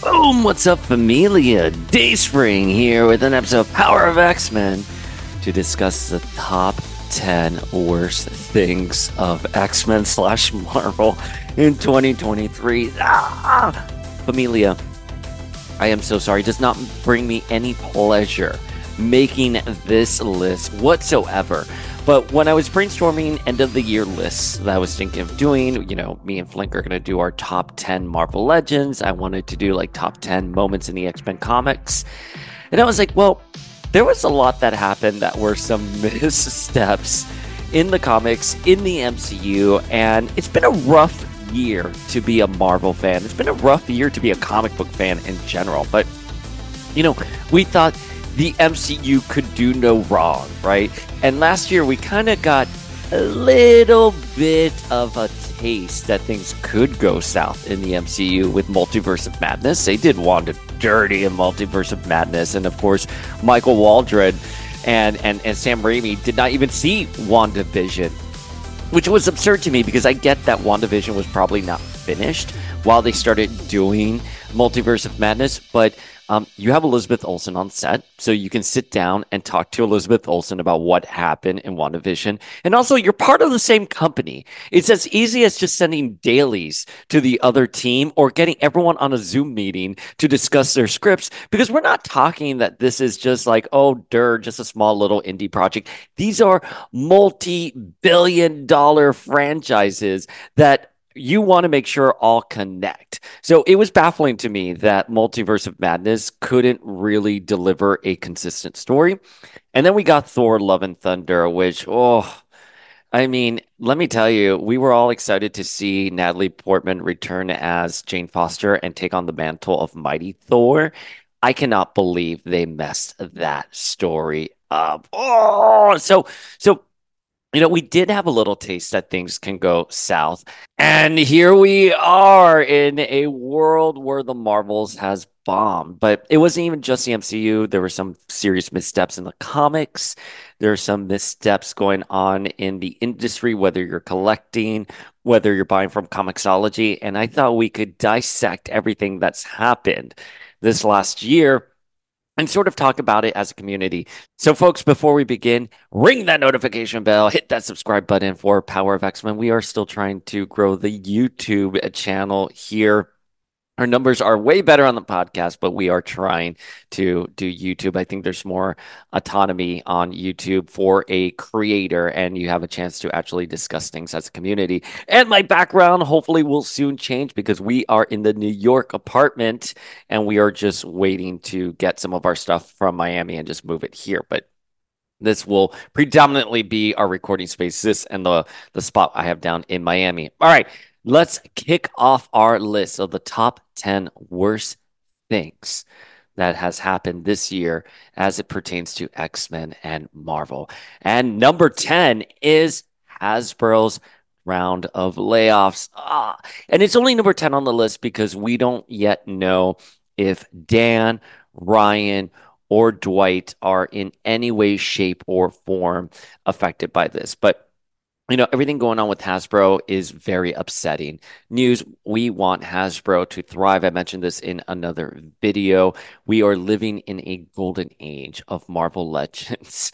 Boom! What's up, familia? Dayspring here with an episode of Power of X-Men to discuss the top 10 worst things of X-Men / Marvel in 2023. Familia, I am so sorry. It does not bring me any pleasure making this list whatsoever. But when I was brainstorming end of the year lists that I was thinking of doing, you know, me and Flink are going to do our top 10 Marvel Legends. I wanted to do like top 10 moments in the X-Men comics. And I was like, well, there was a lot that happened that were some missteps in the comics, in the MCU. And it's been a rough year to be a Marvel fan. It's been a rough year to be a comic book fan in general. But, you know, we thought the MCU could do no wrong, right? And last year, we kind of got a little bit of a taste that things could go south in the MCU with Multiverse of Madness. They did Wanda dirty in Multiverse of Madness. And, of course, Michael Waldron and Sam Raimi did not even see WandaVision, which was absurd to me because I get that WandaVision was probably not finished while they started doing Multiverse of Madness, but you have Elizabeth Olsen on set, so you can sit down and talk to Elizabeth Olsen about what happened in WandaVision. And also, you're part of the same company. It's as easy as just sending dailies to the other team or getting everyone on a Zoom meeting to discuss their scripts, because we're not talking that this is just like, oh, just a small little indie project. These are multi-billion dollar franchises that you want to make sure all connect. So it was baffling to me that Multiverse of Madness couldn't really deliver a consistent story. And then we got Thor: Love and Thunder, which, I mean, let me tell you, we were all excited to see Natalie Portman return as Jane Foster and take on the mantle of Mighty Thor. I cannot believe they messed that story up. You know, we did have a little taste that things can go south. And here we are in a world where the Marvels has bombed. But it wasn't even just the MCU. There were some serious missteps in the comics. There are some missteps going on in the industry, whether you're collecting, whether you're buying from Comixology. And I thought we could dissect everything that's happened this last year and sort of talk about it as a community. So folks, before we begin, ring that notification bell, hit that subscribe button for Power of X-Men. We are still trying to grow the YouTube channel here. Our numbers are way better on the podcast, but we are trying to do YouTube. I think there's more autonomy on YouTube for a creator, and you have a chance to actually discuss things as a community. And my background hopefully will soon change because we are in the New York apartment, and we are just waiting to get some of our stuff from Miami and just move it here. But this will predominantly be our recording space, this and the spot I have down in Miami. All right. Let's kick off our list of the top 10 worst things that has happened this year as it pertains to X-Men and Marvel. And number 10 is Hasbro's round of layoffs. And it's only number 10 on the list because we don't yet know if Dan, Ryan, or Dwight are in any way, shape, or form affected by this. But you know, everything going on with Hasbro is very upsetting news. We want Hasbro to thrive. I mentioned this in another video. We are living in a golden age of Marvel Legends.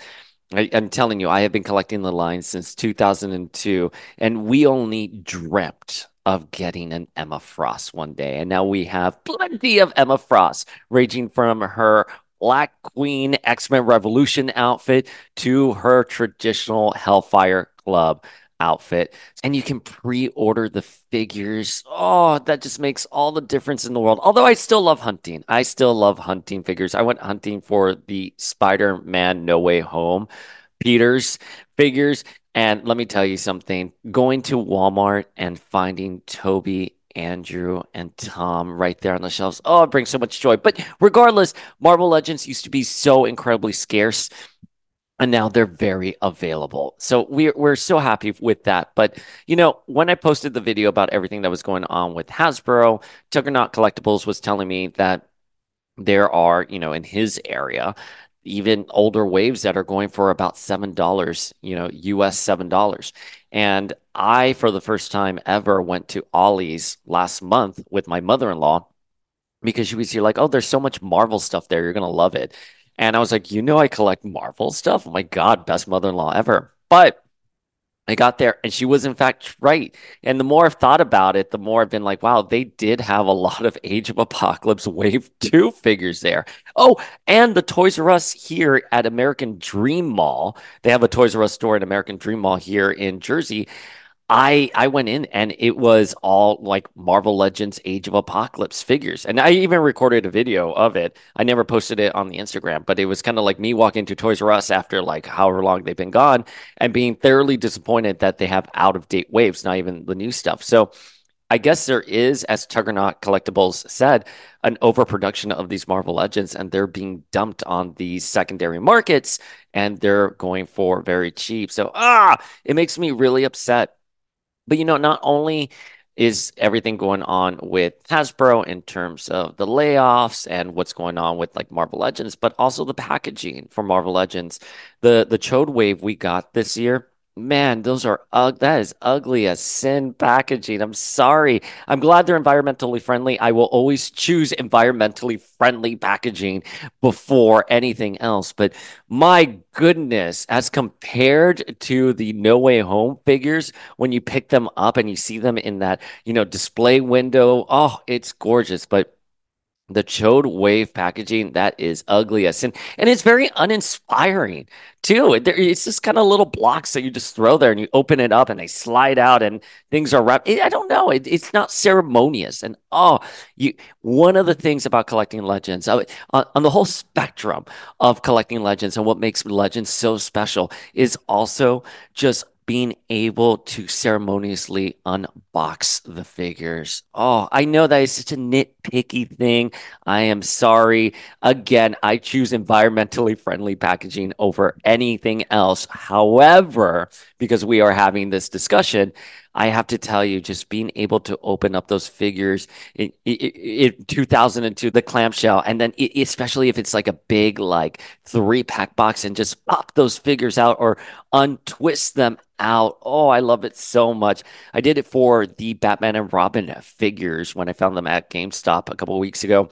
I'm telling you, I have been collecting the line since 2002, and we only dreamt of getting an Emma Frost one day. And now we have plenty of Emma Frost, ranging from her Black Queen X-Men Revolution outfit to her traditional Hellfire Club outfit. And you can pre-order the figures. Oh, that just makes all the difference in the world. Although I still love hunting. I still love hunting figures. I went hunting for the Spider-Man No Way Home Peters figures. And let me tell you something. Going to Walmart and finding Toby, Andrew, and Tom right there on the shelves. Oh, it brings so much joy. But regardless, Marvel Legends used to be so incredibly scarce, and now they're very available. So we're so happy with that. But, you know, when I posted the video about everything that was going on with Hasbro, Juggernaut Collectibles was telling me that there are, you know, in his area, even older waves that are going for about $7, you know, US $7. And I, for the first time ever, went to Ollie's last month with my mother-in-law because she was like, oh, there's so much Marvel stuff there. You're going to love it. And I was like, I collect Marvel stuff. Oh my God, best mother-in-law ever. But I got there and she was in fact right. And the more I've thought about it, the more I've been like, wow, they did have a lot of Age of Apocalypse Wave 2 figures there. Oh, and the Toys R Us here at American Dream Mall. They have a Toys R Us store at American Dream Mall here in Jersey. I went in and it was all like Marvel Legends Age of Apocalypse figures. And I even recorded a video of it. I never posted it on the Instagram, but it was kind of like me walking to Toys R Us after like however long they've been gone and being thoroughly disappointed that they have out-of-date waves, not even the new stuff. So I guess there is, as Tuggernaut Collectibles said, an overproduction of these Marvel Legends, and they're being dumped on the secondary markets and they're going for very cheap. So it makes me really upset. But, not only is everything going on with Hasbro in terms of the layoffs and what's going on with like Marvel Legends, but also the packaging for Marvel Legends. The Chode Wave we got this year, man, those are that is ugly as sin packaging. I'm sorry. I'm glad they're environmentally friendly. I will always choose environmentally friendly packaging before anything else. But my goodness, as compared to the No Way Home figures, when you pick them up and you see them in that, display window, oh, it's gorgeous. But the Chode Wave packaging, that is ugly as sin. And it's very uninspiring, too. It's just kind of little blocks that you just throw there and you open it up and they slide out and things are wrapped. I don't know. It's not ceremonious. And one of the things about collecting Legends, on the whole spectrum of collecting Legends and what makes Legends so special is also just being able to ceremoniously unbox the figures. Oh, I know that is such a nitpicky thing. I am sorry. Again, I choose environmentally friendly packaging over anything else. However, because we are having this discussion, I have to tell you, just being able to open up those figures in 2002, the clamshell, and then especially if it's like a big like 3-pack box and just pop those figures out or untwist them out. Oh, I love it so much. I did it for the Batman and Robin figures when I found them at GameStop a couple of weeks ago.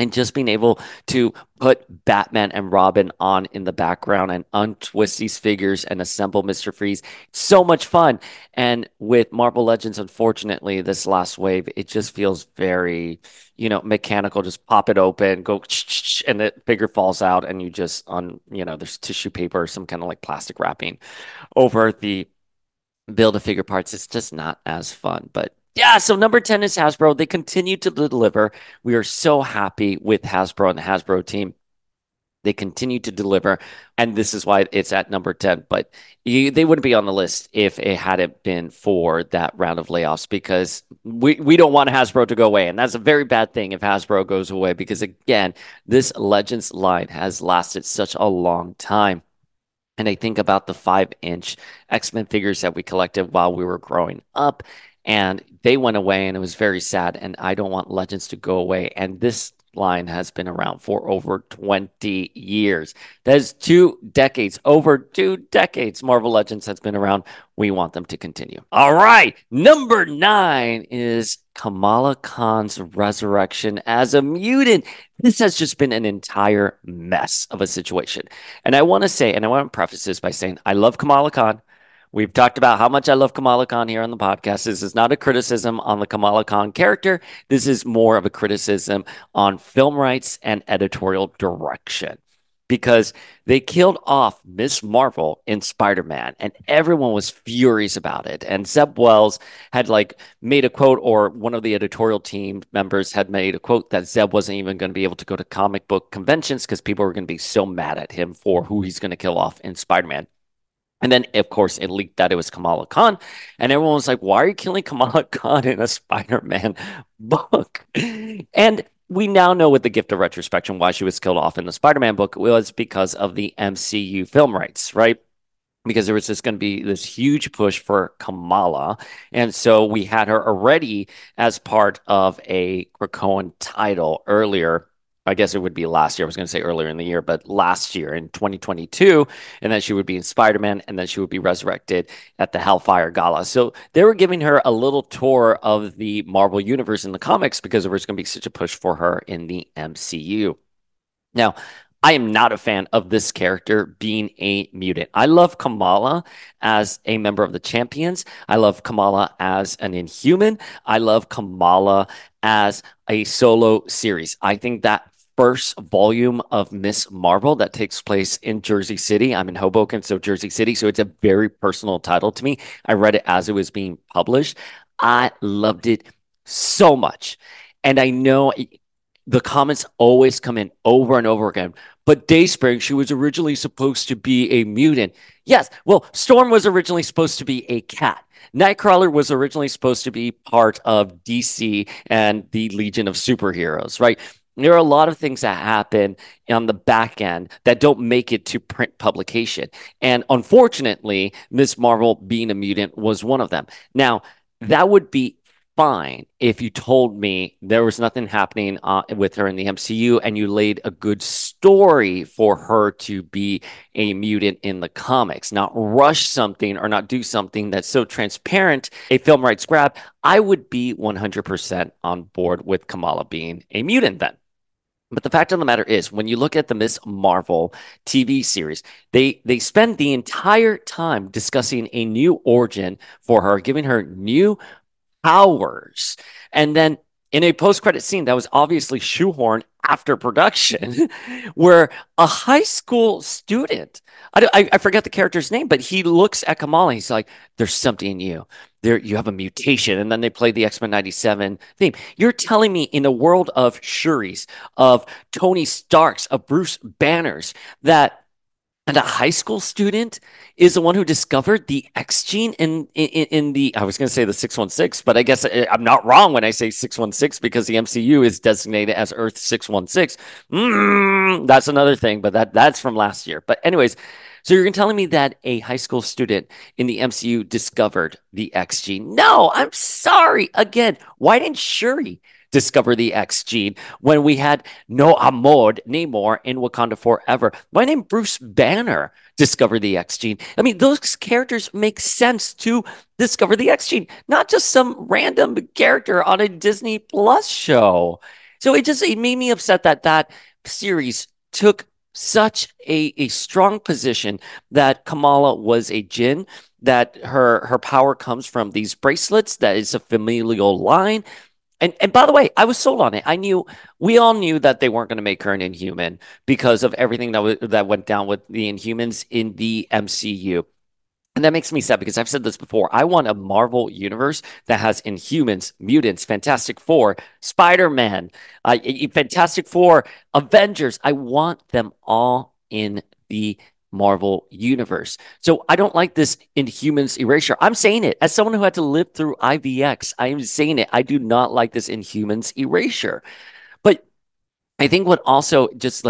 And just being able to put Batman and Robin on in the background and untwist these figures and assemble Mr. Freeze. It's so much fun. And with Marvel Legends, unfortunately, this last wave, it just feels very, mechanical. Just pop it open, go, and the figure falls out. And you just, there's tissue paper, some kind of like plastic wrapping over the Build-A-Figure parts. It's just not as fun, but. Yeah, so number 10 is Hasbro. They continue to deliver. We are so happy with Hasbro and the Hasbro team. They continue to deliver, and this is why it's at number 10. But they wouldn't be on the list if it hadn't been for that round of layoffs, because we don't want Hasbro to go away, and that's a very bad thing if Hasbro goes away, because, again, this Legends line has lasted such a long time. And I think about the 5-inch X-Men figures that we collected while we were growing up. And they went away, and it was very sad. And I don't want Legends to go away. And this line has been around for over 20 years. That is 2 decades. Over 2 decades, Marvel Legends has been around. We want them to continue. All right. Number 9 is Kamala Khan's resurrection as a mutant. This has just been an entire mess of a situation. And I want to say, and I want to preface this by saying, I love Kamala Khan. We've talked about how much I love Kamala Khan here on the podcast. This is not a criticism on the Kamala Khan character. This is more of a criticism on film rights and editorial direction, because they killed off Ms. Marvel in Spider-Man, and everyone was furious about it. And Zeb Wells had made a quote, or one of the editorial team members had made a quote that Zeb wasn't even going to be able to go to comic book conventions because people were going to be so mad at him for who he's going to kill off in Spider-Man. And then, of course, it leaked that it was Kamala Khan. And everyone was like, why are you killing Kamala Khan in a Spider-Man book? And we now know with the gift of retrospection why she was killed off in the Spider-Man book was because of the MCU film rights, right? Because there was just going to be this huge push for Kamala. And so we had her already as part of a Krakoan title earlier. I guess it would be last year. I was going to say earlier in the year, but last year in 2022, and then she would be in Spider-Man, and then she would be resurrected at the Hellfire Gala. So they were giving her a little tour of the Marvel Universe in the comics because there was going to be such a push for her in the MCU. Now, I am not a fan of this character being a mutant. I love Kamala as a member of the Champions. I love Kamala as an Inhuman. I love Kamala as a solo series. I think that first volume of Ms. Marvel that takes place in Jersey City. I'm in Hoboken, so Jersey City. So it's a very personal title to me. I read it as it was being published. I loved it so much. And I know the comments always come in over and over again. But Dayspring, she was originally supposed to be a mutant. Yes, well, Storm was originally supposed to be a cat. Nightcrawler was originally supposed to be part of DC and the Legion of Superheroes, right? There are a lot of things that happen on the back end that don't make it to print publication. And unfortunately, Ms. Marvel being a mutant was one of them. Now, that would be fine if you told me there was nothing happening with her in the MCU and you laid a good story for her to be a mutant in the comics, not rush something or not do something that's so transparent, a film rights grab. I would be 100% on board with Kamala being a mutant then. But the fact of the matter is, when you look at the Ms. Marvel TV series, they spend the entire time discussing a new origin for her, giving her new powers. And then in a post-credit scene that was obviously shoehorned after production, where a high school student, I forget the character's name, but he looks at Kamala. He's like, there's something in you. You have a mutation. And then they play the X-Men 97 theme. You're telling me in a world of Shuri's, of Tony Stark's, of Bruce Banner's, that and a high school student is the one who discovered the X-Gene in the, I was going to say the 616, but I guess I'm not wrong when I say 616 because the MCU is designated as Earth 616. That's another thing, but that's from last year. But anyways, so you're telling me that a high school student in the MCU discovered the X-Gene? No, I'm sorry. Again, why didn't Shuri discover the X-Gene when we had Namor in Wakanda Forever? Why didn't Bruce Banner discover the X-Gene? I mean, those characters make sense to discover the X-Gene, not just some random character on a Disney Plus show. So it made me upset that series took such a strong position that Kamala was a djinn, that her power comes from these bracelets, that is a familial line. And by the way, I was sold on it. We all knew that they weren't going to make her an Inhuman because of everything that went down with the Inhumans in the MCU. And that makes me sad because I've said this before. I want a Marvel universe that has Inhumans, mutants, Fantastic Four, Spider-Man, Fantastic Four, Avengers. I want them all in the Marvel universe. So I don't like this Inhumans erasure. I'm saying it as someone who had to live through IVX. I am saying it. I do not like this Inhumans erasure. But I think what also just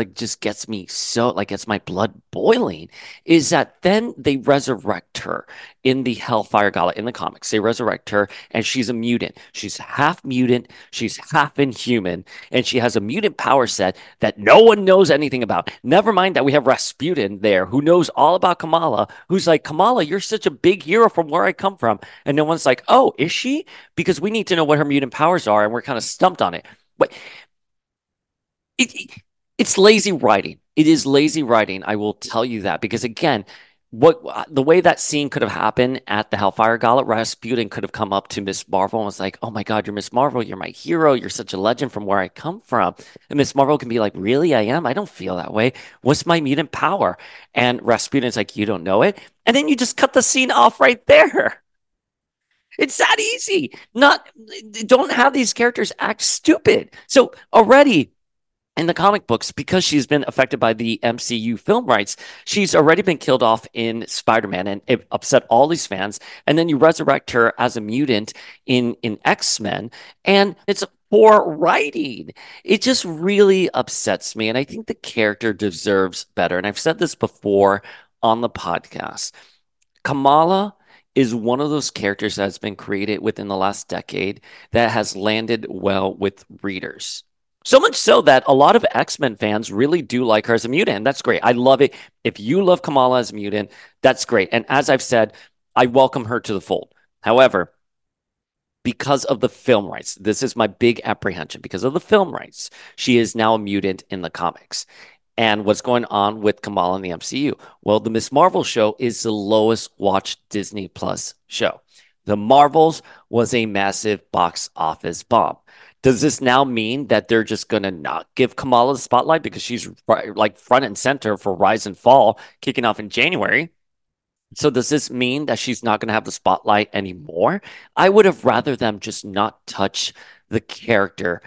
gets me so, like, gets my blood boiling is that then they resurrect her in the Hellfire Gala in the comics. They resurrect her and she's a mutant. She's half mutant. She's half Inhuman. And she has a mutant power set that no one knows anything about. Never mind that we have Rasputin there who knows all about Kamala, who's like, Kamala, you're such a big hero from where I come from. And no one's like, oh, is she? Because we need to know what her mutant powers are and we're kind of stumped on it. But it's lazy writing. It is lazy writing. I will tell you that because, again, the way that scene could have happened at the Hellfire Gala, Rasputin could have come up to Ms. Marvel and was like, oh my God, you're Ms. Marvel. You're my hero. You're such a legend from where I come from. And Ms. Marvel can be like, really? I am? I don't feel that way. What's my mutant power? And Rasputin's like, you don't know it. And then you just cut the scene off right there. It's that easy. Don't have these characters act stupid. So already, in the comic books, because she's been affected by the MCU film rights, she's already been killed off in Spider-Man, and it upset all these fans. And then you resurrect her as a mutant in X-Men, and it's poor writing. It just really upsets me, and I think the character deserves better. And I've said this before on the podcast. Kamala is one of those characters that has been created within the last decade that has landed well with readers. So much so that a lot of X-Men fans really do like her as a mutant. And that's great. I love it. If you love Kamala as a mutant, that's great. And as I've said, I welcome her to the fold. However, because of the film rights, this is my big apprehension. Because of the film rights, she is now a mutant in the comics. And what's going on with Kamala in the MCU? Well, the Ms. Marvel show is the lowest watched Disney Plus show. The Marvels was a massive box office bomb. Does this now mean that they're just going to not give Kamala the spotlight because she's like front and center for Rise and Fall kicking off in January? So does this mean that she's not going to have the spotlight anymore? I would have rather them just not touch the character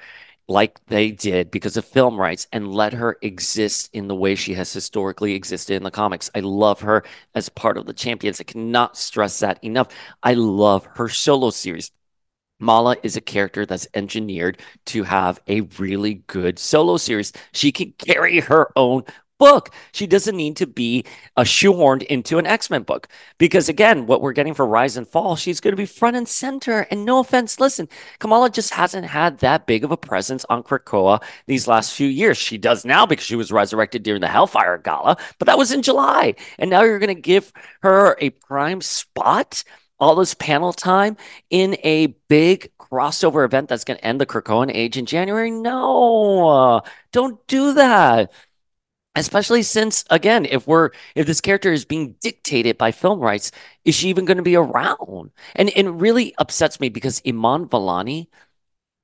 like they did because of film rights and let her exist in the way she has historically existed in the comics. I love her as part of the Champions. I cannot stress that enough. I love her solo series. Mala is a character that's engineered to have a really good solo series. She can carry her own book. She doesn't need to be shoehorned into an X-Men book because, again, what we're getting for Rise and Fall, she's going to be front and center. And no offense, listen, Kamala just hasn't had that big of a presence on Krakoa these last few years. She does now because she was resurrected during the Hellfire Gala, but that was in July. And now you're going to give her a prime spot, all this panel time in a big crossover event that's going to end the Krakoan age in January? No, don't do that. Especially since, again, if this character is being dictated by film rights, is she even going to be around? And it really upsets me because Iman Vellani,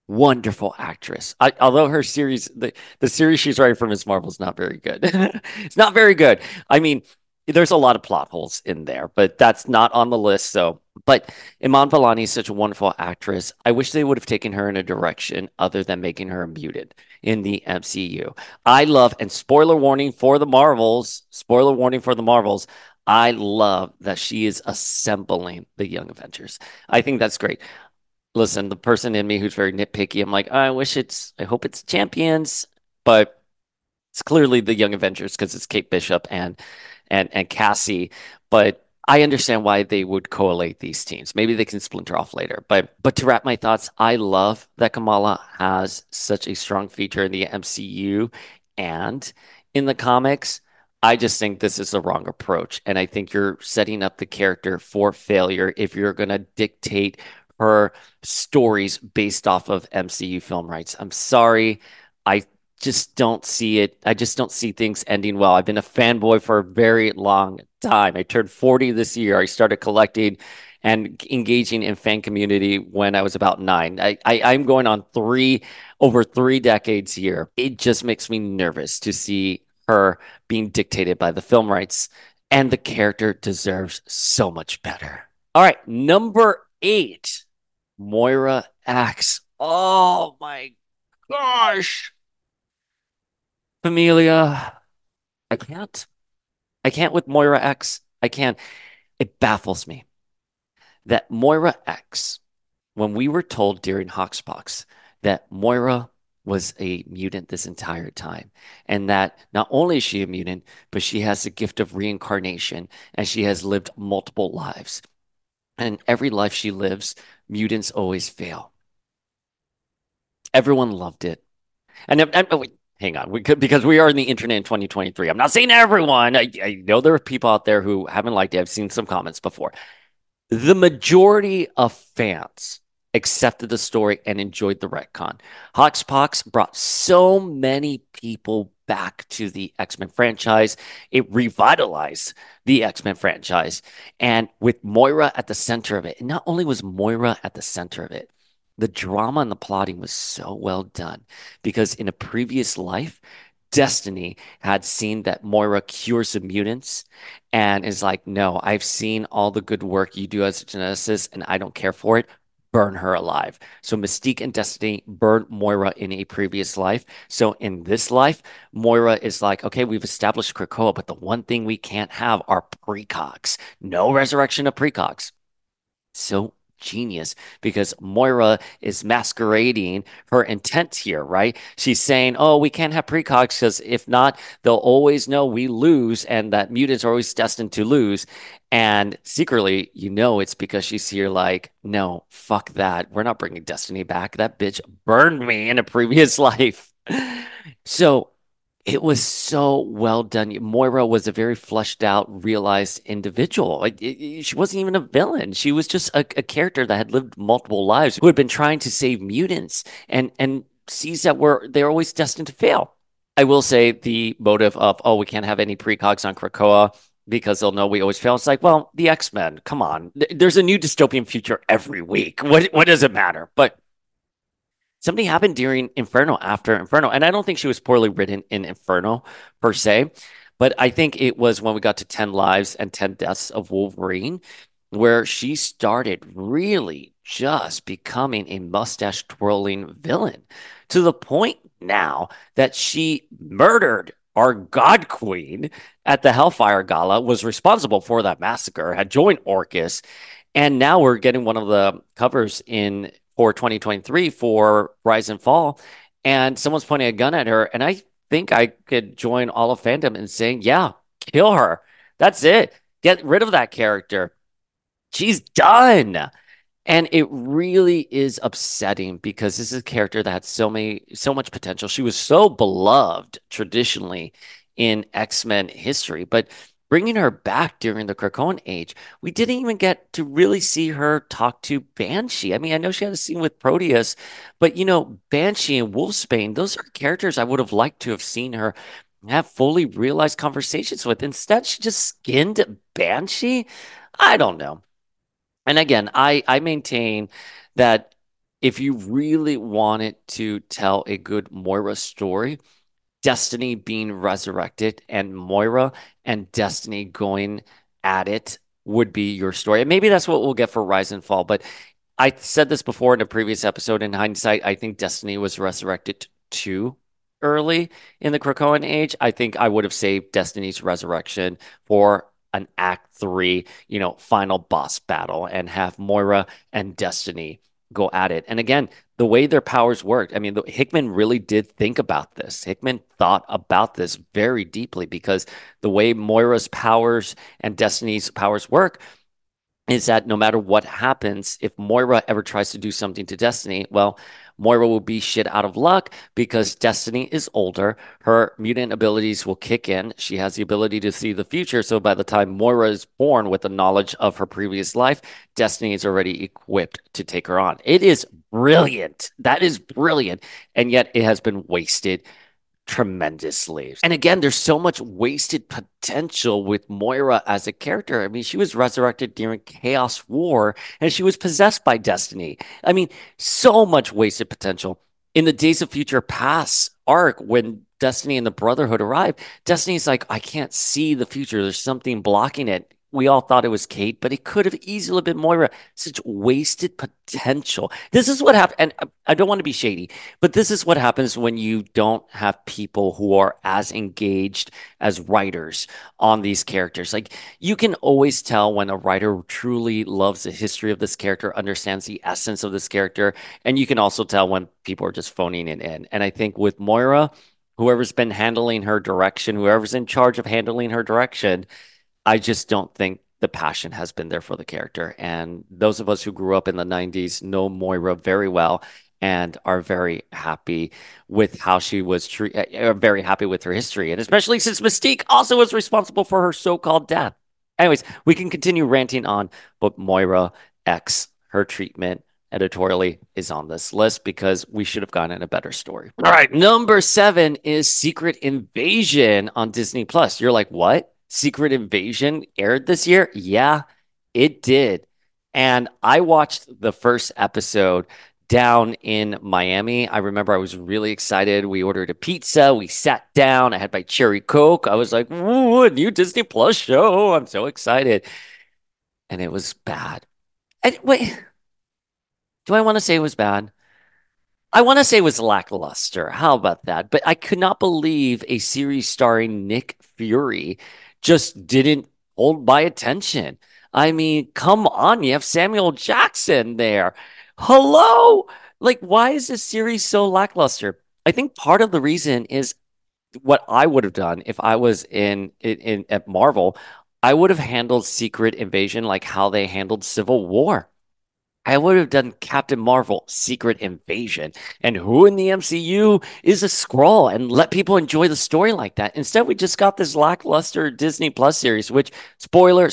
wonderful actress. Although her series, the series she's writing for Ms. Marvel is not very good. It's not very good. I mean, there's a lot of plot holes in there, but that's not on the list. So, but Iman Vellani is such a wonderful actress. I wish they would have taken her in a direction other than making her muted in the MCU. I love, and spoiler warning for the Marvels, I love that she is assembling the Young Avengers. I think that's great. Listen, the person in me who's very nitpicky, I'm like, I hope it's Champions, but it's clearly the Young Avengers because it's Kate Bishop and Cassie, but I understand why they would collate these teams. Maybe they can splinter off later. But to wrap my thoughts, I love that Kamala has such a strong feature in the MCU and in the comics. I just think this is the wrong approach. And I think you're setting up the character for failure if you're going to dictate her stories based off of MCU film rights. I'm sorry. I just don't see it. I just don't see things ending well. I've been a fanboy for a very long time. I turned 40 this year. I started collecting and engaging in fan community when I was about 9. I'm going on over three decades here. It just makes me nervous to see her being dictated by the film rights, and the character deserves so much better. All right, number 8, Moira Axe. Oh my gosh. Amelia, I can't with Moira X. I can't. It baffles me that Moira X, when we were told during Hoxpox that Moira was a mutant this entire time, and that not only is she a mutant, but she has the gift of reincarnation, and she has lived multiple lives. And in every life she lives, mutants always fail. Everyone loved it. Hang on, because we are in the internet in 2023. I'm not saying everyone. I know there are people out there who haven't liked it. I've seen some comments before. The majority of fans accepted the story and enjoyed the retcon. Hoxpox brought so many people back to the X-Men franchise. It revitalized the X-Men franchise. And with Moira at the center of it, and not only was Moira at the center of it, the drama and the plotting was so well done because in a previous life, Destiny had seen that Moira cures the mutants and is like, no, I've seen all the good work you do as a geneticist and I don't care for it. Burn her alive. So Mystique and Destiny burned Moira in a previous life. So in this life, Moira is like, okay, we've established Krakoa, but the one thing we can't have are precogs. No resurrection of precogs. So genius, because Moira is masquerading her intent here, right? She's saying, oh, we can't have precogs because if not, they'll always know we lose and that mutants are always destined to lose. And secretly, it's because she's here like, no, fuck that. We're not bringing Destiny back. That bitch burned me in a previous life. So it was so well done. Moira was a very fleshed out, realized individual. She wasn't even a villain. She was just a character that had lived multiple lives, who had been trying to save mutants and sees that they're always destined to fail. I will say the motive of, oh, we can't have any precogs on Krakoa because they'll know we always fail. It's like, well, the X-Men, come on. There's a new dystopian future every week. What does it matter? But something happened during Inferno, after Inferno. And I don't think she was poorly written in Inferno per se, but I think it was when we got to 10 Lives and 10 Deaths of Wolverine, where she started really just becoming a mustache twirling villain, to the point now that she murdered our God Queen at the Hellfire Gala, was responsible for that massacre, had joined Orcus. And now we're getting one of the covers in for 2023 for Rise and Fall, and someone's pointing a gun at her. And I think I could join all of fandom in saying, yeah, kill her. That's it. Get rid of that character. She's done. And it really is upsetting, because this is a character that had so much potential. She was so beloved traditionally in X-Men history, but bringing her back during the Krakoan age, we didn't even get to really see her talk to Banshee. I mean, I know she had a scene with Proteus, but Banshee and Wolfsbane, those are characters I would have liked to have seen her have fully realized conversations with. Instead, she just skinned Banshee. I don't know. And again, I maintain that if you really wanted to tell a good Moira story, Destiny being resurrected and Moira and Destiny going at it would be your story. And maybe that's what we'll get for Rise and Fall. But I said this before in a previous episode. In hindsight, I think Destiny was resurrected too early in the Krakoan age. I think I would have saved Destiny's resurrection for an Act 3, final boss battle, and have Moira and Destiny go at it. And again, the way their powers worked, I mean, Hickman really did think about this. Hickman thought about this very deeply, because the way Moira's powers and Destiny's powers work is that no matter what happens, if Moira ever tries to do something to Destiny, well, Moira will be shit out of luck, because Destiny is older. Her mutant abilities will kick in. She has the ability to see the future. So by the time Moira is born with the knowledge of her previous life, Destiny is already equipped to take her on. It is brilliant. That is brilliant. And yet it has been wasted tremendously. And again, there's so much wasted potential with Moira as a character. I mean, she was resurrected during Chaos War, and she was possessed by Destiny. I mean, so much wasted potential. In the Days of Future Past arc, when Destiny and the Brotherhood arrive, Destiny's like, I can't see the future. There's something blocking it. We all thought it was Kate, but it could have easily been Moira. Such wasted potential. This is what happened, and I don't want to be shady, but this is what happens when you don't have people who are as engaged as writers on these characters. Like, you can always tell when a writer truly loves the history of this character, understands the essence of this character, and you can also tell when people are just phoning it in. And I think with Moira, whoever's been handling her direction, whoever's in charge of handling her direction, I just don't think the passion has been there for the character. And those of us who grew up in the 90s know Moira very well and are very happy with how she was treated, are very happy with her history. And especially since Mystique also was responsible for her so-called death. Anyways, we can continue ranting on, but Moira X, her treatment editorially is on this list, because we should have gotten a better story. All right, number 7 is Secret Invasion on Disney Plus. You're like, what? Secret Invasion aired this year? Yeah, it did. And I watched the first episode down in Miami. I remember I was really excited. We ordered a pizza. We sat down. I had my cherry Coke. I was like, ooh, a new Disney Plus show. I'm so excited. And it was bad. And wait, do I want to say it was bad? I want to say it was lackluster. How about that? But I could not believe a series starring Nick Fury just didn't hold my attention. I mean, come on. You have Samuel Jackson there. Hello? Like, why is this series so lackluster? I think part of the reason is what I would have done if I was in at Marvel. I would have handled Secret Invasion like how they handled Civil War. I would have done Captain Marvel, Secret Invasion, and who in the MCU is a Skrull, and let people enjoy the story like that. Instead, we just got this lackluster Disney Plus series, which, spoiler,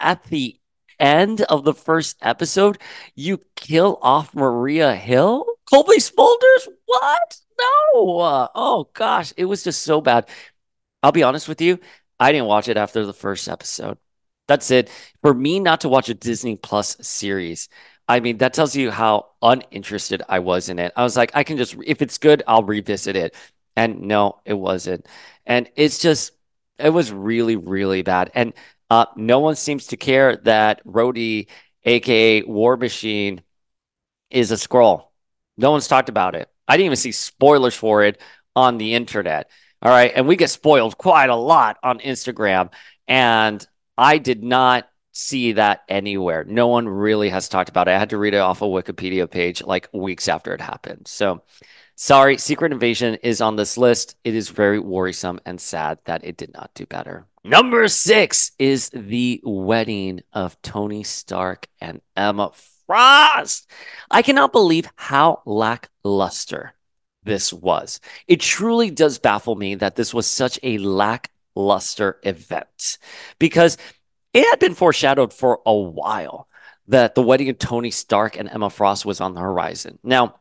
at the end of the first episode, you kill off Maria Hill? Colby Smulders? What? No! Oh, gosh. It was just so bad. I'll be honest with you. I didn't watch it after the first episode. That's it. For me not to watch a Disney Plus series, I mean, that tells you how uninterested I was in it. I was like, I can just, if it's good, I'll revisit it. And no, it wasn't. And it's just, it was really, really bad. And no one seems to care that Rhodey, a.k.a. War Machine, is a Skrull. No one's talked about it. I didn't even see spoilers for it on the internet. All right. And we get spoiled quite a lot on Instagram. And I did not see that anywhere. No one really has talked about it. I had to read it off a Wikipedia page like weeks after it happened. So sorry, Secret Invasion is on this list. It is very worrisome and sad that it did not do better. Number 6 is the wedding of Tony Stark and Emma Frost. I cannot believe how lackluster this was. It truly does baffle me that this was such a lackluster event, because it had been foreshadowed for a while that the wedding of Tony Stark and Emma Frost was on the horizon. Now,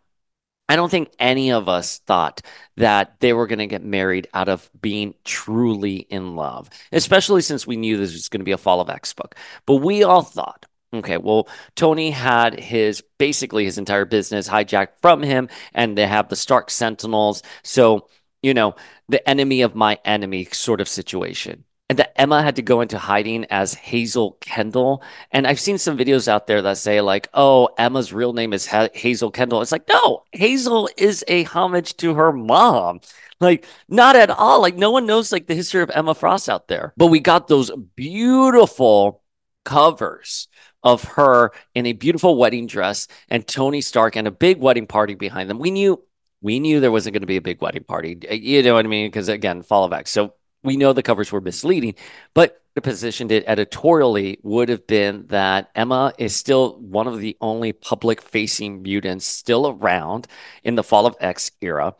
I don't think any of us thought that they were going to get married out of being truly in love, especially since we knew this was going to be a Fall of X book. But we all thought, okay, well, Tony had basically his entire business hijacked from him, and they have the Stark Sentinels. So, you know, the enemy of my enemy sort of situation. And that Emma had to go into hiding as Hazel Kendall. And I've seen some videos out there that say like, oh, Emma's real name is Hazel Kendall. It's like, no, Hazel is a homage to her mom. Like, not at all. Like, no one knows like the history of Emma Frost out there. But we got those beautiful covers of her in a beautiful wedding dress and Tony Stark and a big wedding party behind them. We knew there wasn't going to be a big wedding party. You know what I mean? Because again, Fall of X. So we know the covers were misleading, but to position it editorially would have been that Emma is still one of the only public-facing mutants still around in the Fall of X era.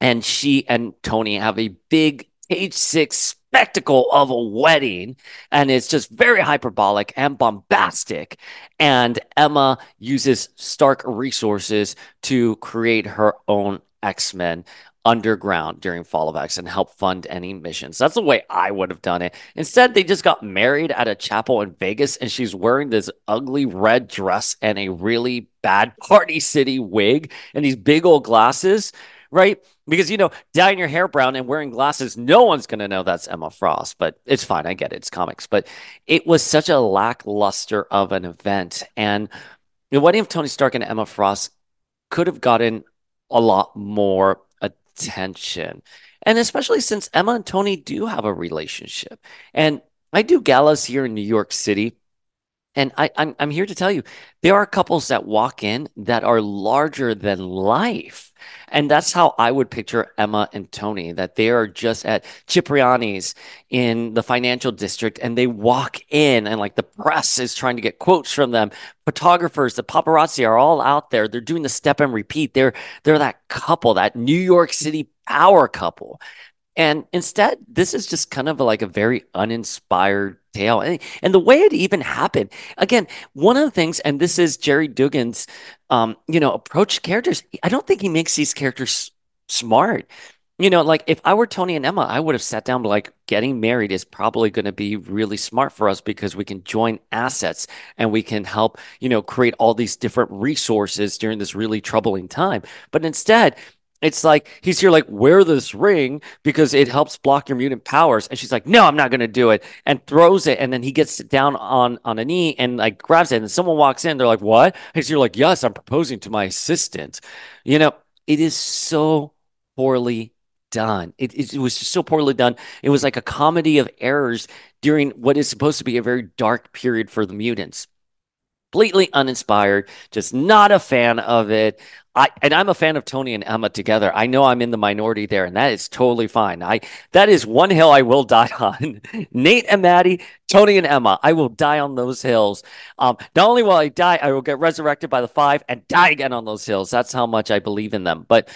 And she and Tony have a big page 6 spectacle of a wedding, and it's just very hyperbolic and bombastic, and Emma uses Stark resources to create her own X-Men underground during Fall of X and help fund any missions. That's the way I would have done it. Instead, they just got married at a chapel in Vegas, and she's wearing this ugly red dress and a really bad Party City wig and these big old glasses, right? Because, you know, dyeing your hair brown and wearing glasses, no one's going to know that's Emma Frost, but it's fine. I get it. It's comics. But it was such a lackluster of an event. And the wedding of Tony Stark and Emma Frost could have gotten a lot more attention. And especially since Emma and Tony do have a relationship. And I do galas here in New York City. And I'm here to tell you, there are couples that walk in that are larger than life. And that's how I would picture Emma and Tony, that they are just at Cipriani's in the financial district, and they walk in, and like the press is trying to get quotes from them. Photographers, the paparazzi are all out there. They're doing the step and repeat. They're that couple, that New York City power couple. And instead, this is just kind of like a very uninspired tale. And the way it even happened, again, one of the things, and this is Jerry Dugan's, approach to characters. I don't think he makes these characters smart. You know, like if I were Tony and Emma, I would have sat down, like, getting married is probably going to be really smart for us because we can join assets and we can help, create all these different resources during this really troubling time. But instead, it's like, he's here like, wear this ring because it helps block your mutant powers. And she's like, no, I'm not going to do it. And throws it. And then he gets down on a knee and like grabs it. And someone walks in. They're like, what? And you're like, yes, I'm proposing to my assistant. You know, it is so poorly done. It was just so poorly done. It was like a comedy of errors during what is supposed to be a very dark period for the mutants. Completely uninspired, just not a fan of it. I'm a fan of Tony and Emma together. I know I'm in the minority there, and that is totally fine. That is one hill I will die on. Nate and Maddie, Tony and Emma, I will die on those hills. Not only will I die, I will get resurrected by the five and die again on those hills. That's how much I believe in them. But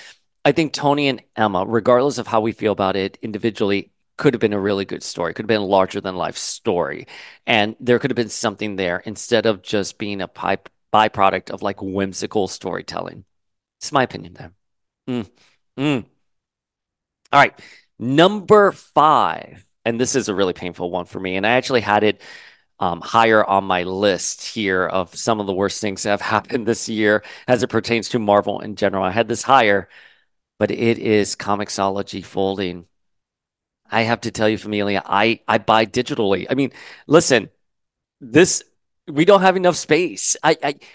I think Tony and Emma, regardless of how we feel about it individually, could have been a really good story, could have been a larger than life story. And there could have been something there instead of just being a byproduct of like whimsical storytelling. It's my opinion there. All right. Number five. And this is a really painful one for me. And I actually had it higher on my list here of some of the worst things that have happened this year as it pertains to Marvel in general. I had this higher, but it is Comixology folding. I have to tell you, Familia, I buy digitally. I mean, listen, this... we don't have enough space.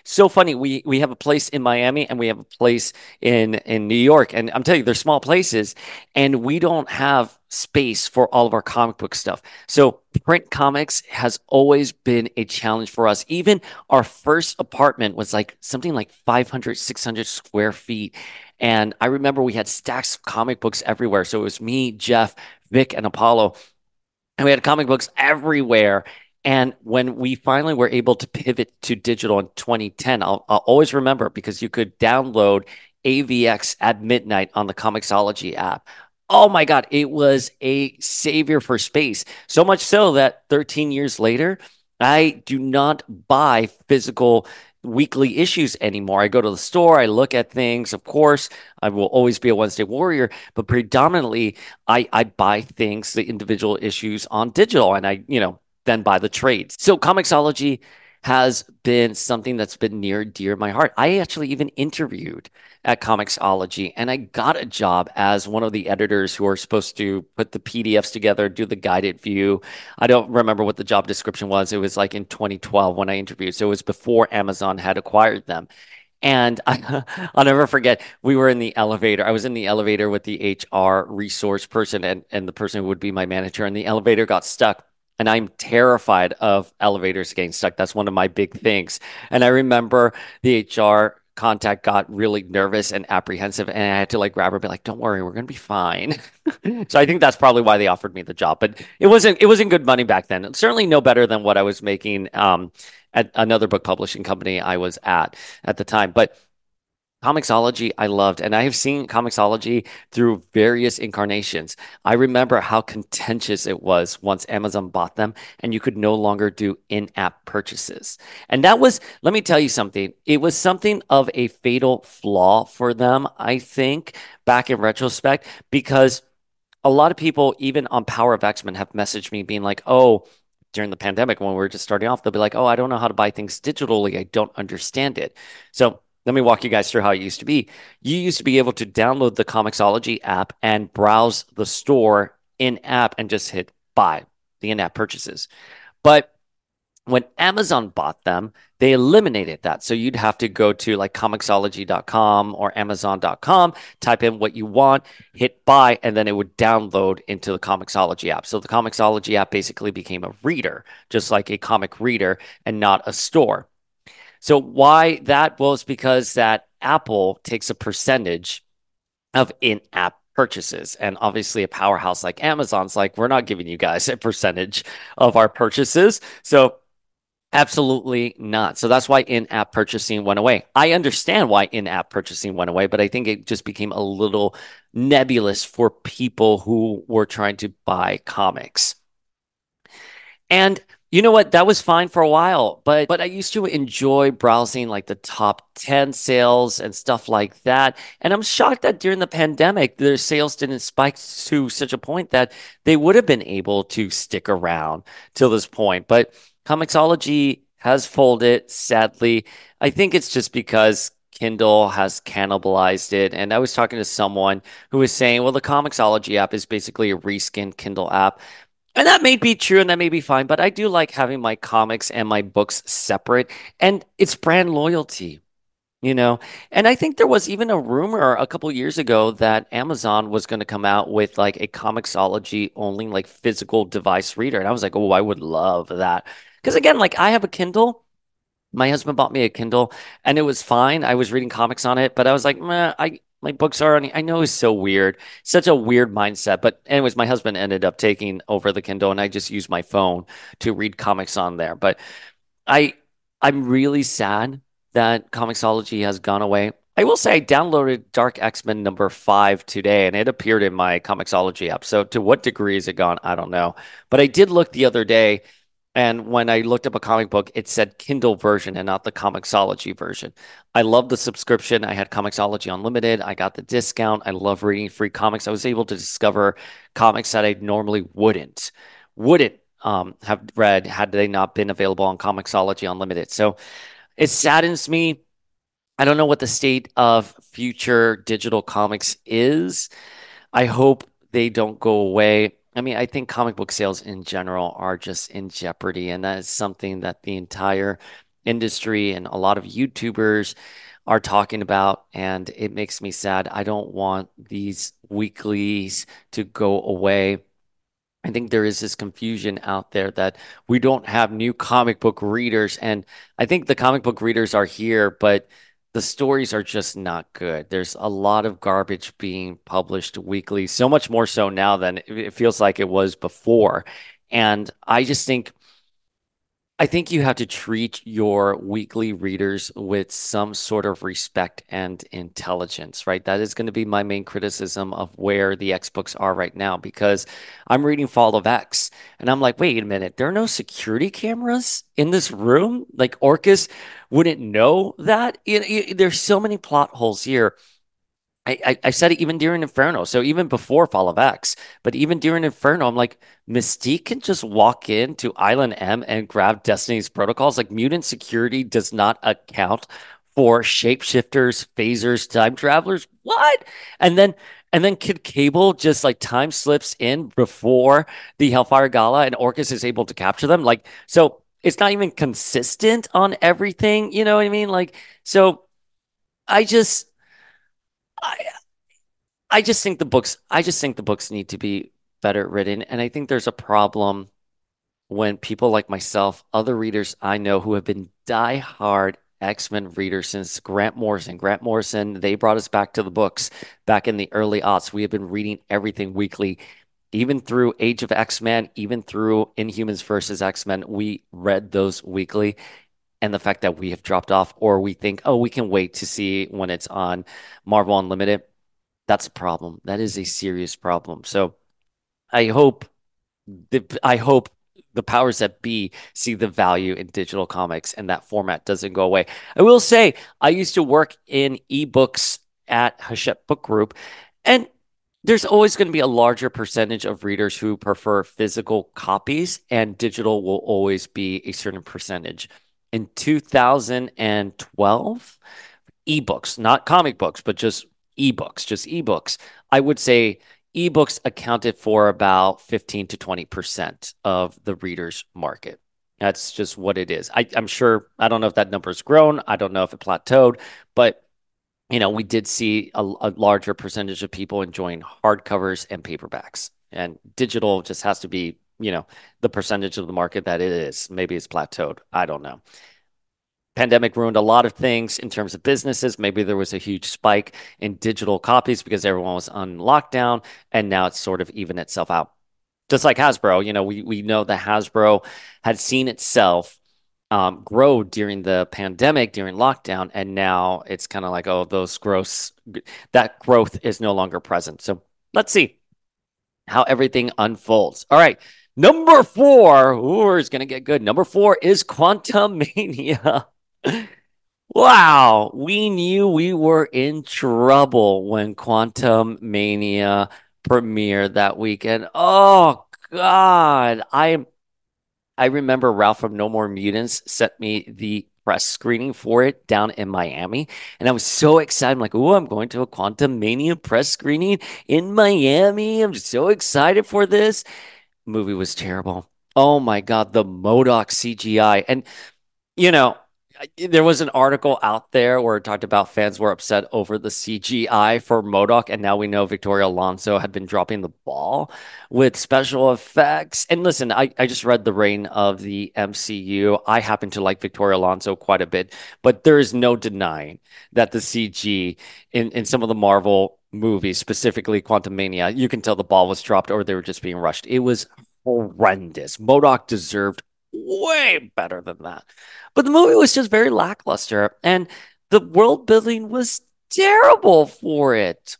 So funny. We have a place in Miami and we have a place in New York. And I'm telling you, they're small places and we don't have space for all of our comic book stuff. So print comics has always been a challenge for us. Even our first apartment was like something like 500, 600 square feet. And I remember we had stacks of comic books everywhere. So it was me, Jeff, Vic, and Apollo. And we had comic books everywhere. And when we finally were able to pivot to digital in 2010, I'll always remember because you could download AVX at midnight on the Comixology app. Oh my God, it was a savior for space. So much so that 13 years later, I do not buy physical weekly issues anymore. I go to the store, I look at things. Of course, I will always be a Wednesday warrior, but predominantly I buy things, the individual issues on digital. And then by the trades. So Comixology has been something that's been near dear my heart. I actually even interviewed at Comixology and I got a job as one of the editors who are supposed to put the PDFs together, do the guided view. I don't remember what the job description was. It was like in 2012 when I interviewed. So it was before Amazon had acquired them. And I'll never forget, we were in the elevator. I was in the elevator with the HR resource person and the person who would be my manager, and the elevator got stuck. And I'm terrified of elevators getting stuck. That's one of my big things. And I remember the HR contact got really nervous and apprehensive. And I had to grab her and be like, don't worry, we're going to be fine. So I think that's probably why they offered me the job. But it wasn't good money back then. It's certainly no better than what I was making at another book publishing company I was at the time. But Comixology I loved, and I have seen Comixology through various incarnations. I remember how contentious it was once Amazon bought them and you could no longer do in-app purchases. And that was, let me tell you something, it was something of a fatal flaw for them, I think, back in retrospect, because a lot of people, even on Power of X-Men, have messaged me being like, oh, during the pandemic when we were just starting off, they'll be like, oh, I don't know how to buy things digitally. I don't understand it. So let me walk you guys through how it used to be. You used to be able to download the Comixology app and browse the store in-app and just hit buy, the in-app purchases. But when Amazon bought them, they eliminated that. So you'd have to go to Comixology.com or Amazon.com, type in what you want, hit buy, and then it would download into the Comixology app. So the Comixology app basically became a reader, just like a comic reader and not a store. So why that? Well, it's because that Apple takes a percentage of in-app purchases. And obviously a powerhouse like Amazon's like, we're not giving you guys a percentage of our purchases. So absolutely not. So that's why in-app purchasing went away. I understand why in-app purchasing went away, but I think it just became a little nebulous for people who were trying to buy comics. And you know what? That was fine for a while, but I used to enjoy browsing the top 10 sales and stuff like that. And I'm shocked that during the pandemic, their sales didn't spike to such a point that they would have been able to stick around till this point. But Comixology has folded, sadly. I think it's just because Kindle has cannibalized it. And I was talking to someone who was saying, well, the Comixology app is basically a reskinned Kindle app. And that may be true and that may be fine, but I do like having my comics and my books separate, and it's brand loyalty, And I think there was even a rumor a couple years ago that Amazon was going to come out with a Comixology only physical device reader. And I was like, oh, I would love that. Because again, I have a Kindle. My husband bought me a Kindle, and it was fine. I was reading comics on it, but I was like, meh, my books are on. I know it's so weird, such a weird mindset. But anyways, my husband ended up taking over the Kindle, and I just used my phone to read comics on there. But I'm really sad that comiXology has gone away. I will say I downloaded Dark X-Men #5 today, and it appeared in my comiXology app. So to what degree is it gone? I don't know. But I did look the other day, and when I looked up a comic book, it said Kindle version and not the comiXology version. I love the subscription. I had comiXology Unlimited. I got the discount. I love reading free comics. I was able to discover comics that I normally wouldn't have read had they not been available on comiXology Unlimited. So it saddens me. I don't know what the state of future digital comics is. I hope they don't go away. I mean, I think comic book sales in general are just in jeopardy, and that is something that the entire industry and a lot of YouTubers are talking about, and it makes me sad. I don't want these weeklies to go away. I think there is this confusion out there that we don't have new comic book readers, and I think the comic book readers are here, but the stories are just not good. There's a lot of garbage being published weekly, so much more so now than it feels like it was before. And I just think, you have to treat your weekly readers with some sort of respect and intelligence, right? That is going to be my main criticism of where the X books are right now, because I'm reading Fall of X, and I'm like, wait a minute, there are no security cameras in this room? Like, Orcus wouldn't know that? There's so many plot holes here. I said it even during Inferno, so even before Fall of X, but even during Inferno, I'm like, Mystique can just walk into Island M and grab Destiny's protocols. Like, mutant security does not account for shapeshifters, phasers, time travelers. What? And then Kid Cable just like time slips in before the Hellfire Gala, and Orcus is able to capture them. Like, so it's not even consistent on everything. You know what I mean? Like, so I just think the books need to be better written, and I think there's a problem when people like myself, other readers I know who have been diehard X-Men readers since Grant Morrison. Grant Morrison, they brought us back to the books back in the early aughts. We have been reading everything weekly, even through Age of X-Men, even through Inhumans versus X-Men. We read those weekly. And the fact that we have dropped off, or we think, oh, we can wait to see when it's on Marvel Unlimited, that's a problem. That is a serious problem. So I hope the powers that be see the value in digital comics, and that format doesn't go away. I will say, I used to work in ebooks at Hachette Book Group, and there's always going to be a larger percentage of readers who prefer physical copies, and digital will always be a certain percentage. In 2012, ebooks, not comic books, but just ebooks, I would say ebooks accounted for about 15 to 20% of the readers' market. That's just what it is. I'm sure, I don't know if that number's grown. I don't know if it plateaued, but we did see a larger percentage of people enjoying hardcovers and paperbacks. And digital just has to be the percentage of the market that it is. Maybe it's plateaued. I don't know. Pandemic ruined a lot of things in terms of businesses. Maybe there was a huge spike in digital copies because everyone was on lockdown, and now it's sort of even itself out. Just like Hasbro, we know that Hasbro had seen itself grow during the pandemic, during lockdown, and now it's kind of like, oh, that growth is no longer present. So let's see how everything unfolds. All right. Number 4, it's going to get good. Number 4 is Quantumania. Wow. We knew we were in trouble when Quantumania premiered that weekend. Oh, God. I remember Ralph from No More Mutants sent me the press screening for it down in Miami, and I was so excited. I'm like, oh, I'm going to a Quantumania press screening in Miami. I'm so excited for this. Movie was terrible. Oh my God, the MODOK CGI. And There was an article out there where it talked about fans were upset over the CGI for MODOK, and now we know Victoria Alonso had been dropping the ball with special effects. And listen, I just read The Reign of the MCU. I happen to like Victoria Alonso quite a bit, but there is no denying that the CG in some of the Marvel movies, specifically Quantumania, you can tell the ball was dropped or they were just being rushed. It was horrendous. MODOK deserved way better than that. But the movie was just very lackluster, and the world building was terrible for it.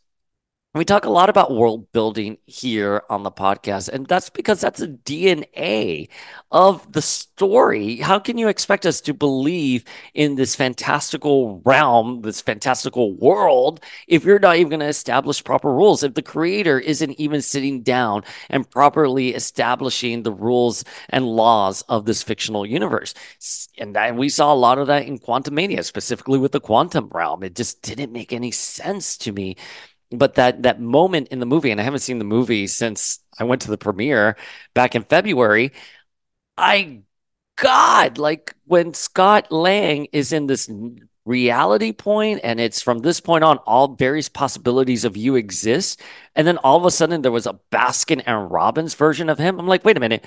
We talk a lot about world building here on the podcast, and that's because that's the DNA of the story. How can you expect us to believe in this fantastical realm, this fantastical world, if you're not even going to establish proper rules, if the creator isn't even sitting down and properly establishing the rules and laws of this fictional universe? And we saw a lot of that in Quantumania, specifically with the quantum realm. It just didn't make any sense to me. But that moment in the movie, and I haven't seen the movie since I went to the premiere back in February, like when Scott Lang is in this reality point, and it's from this point on, all various possibilities of you exist. And then all of a sudden there was a Baskin and Robbins version of him. I'm like, wait a minute.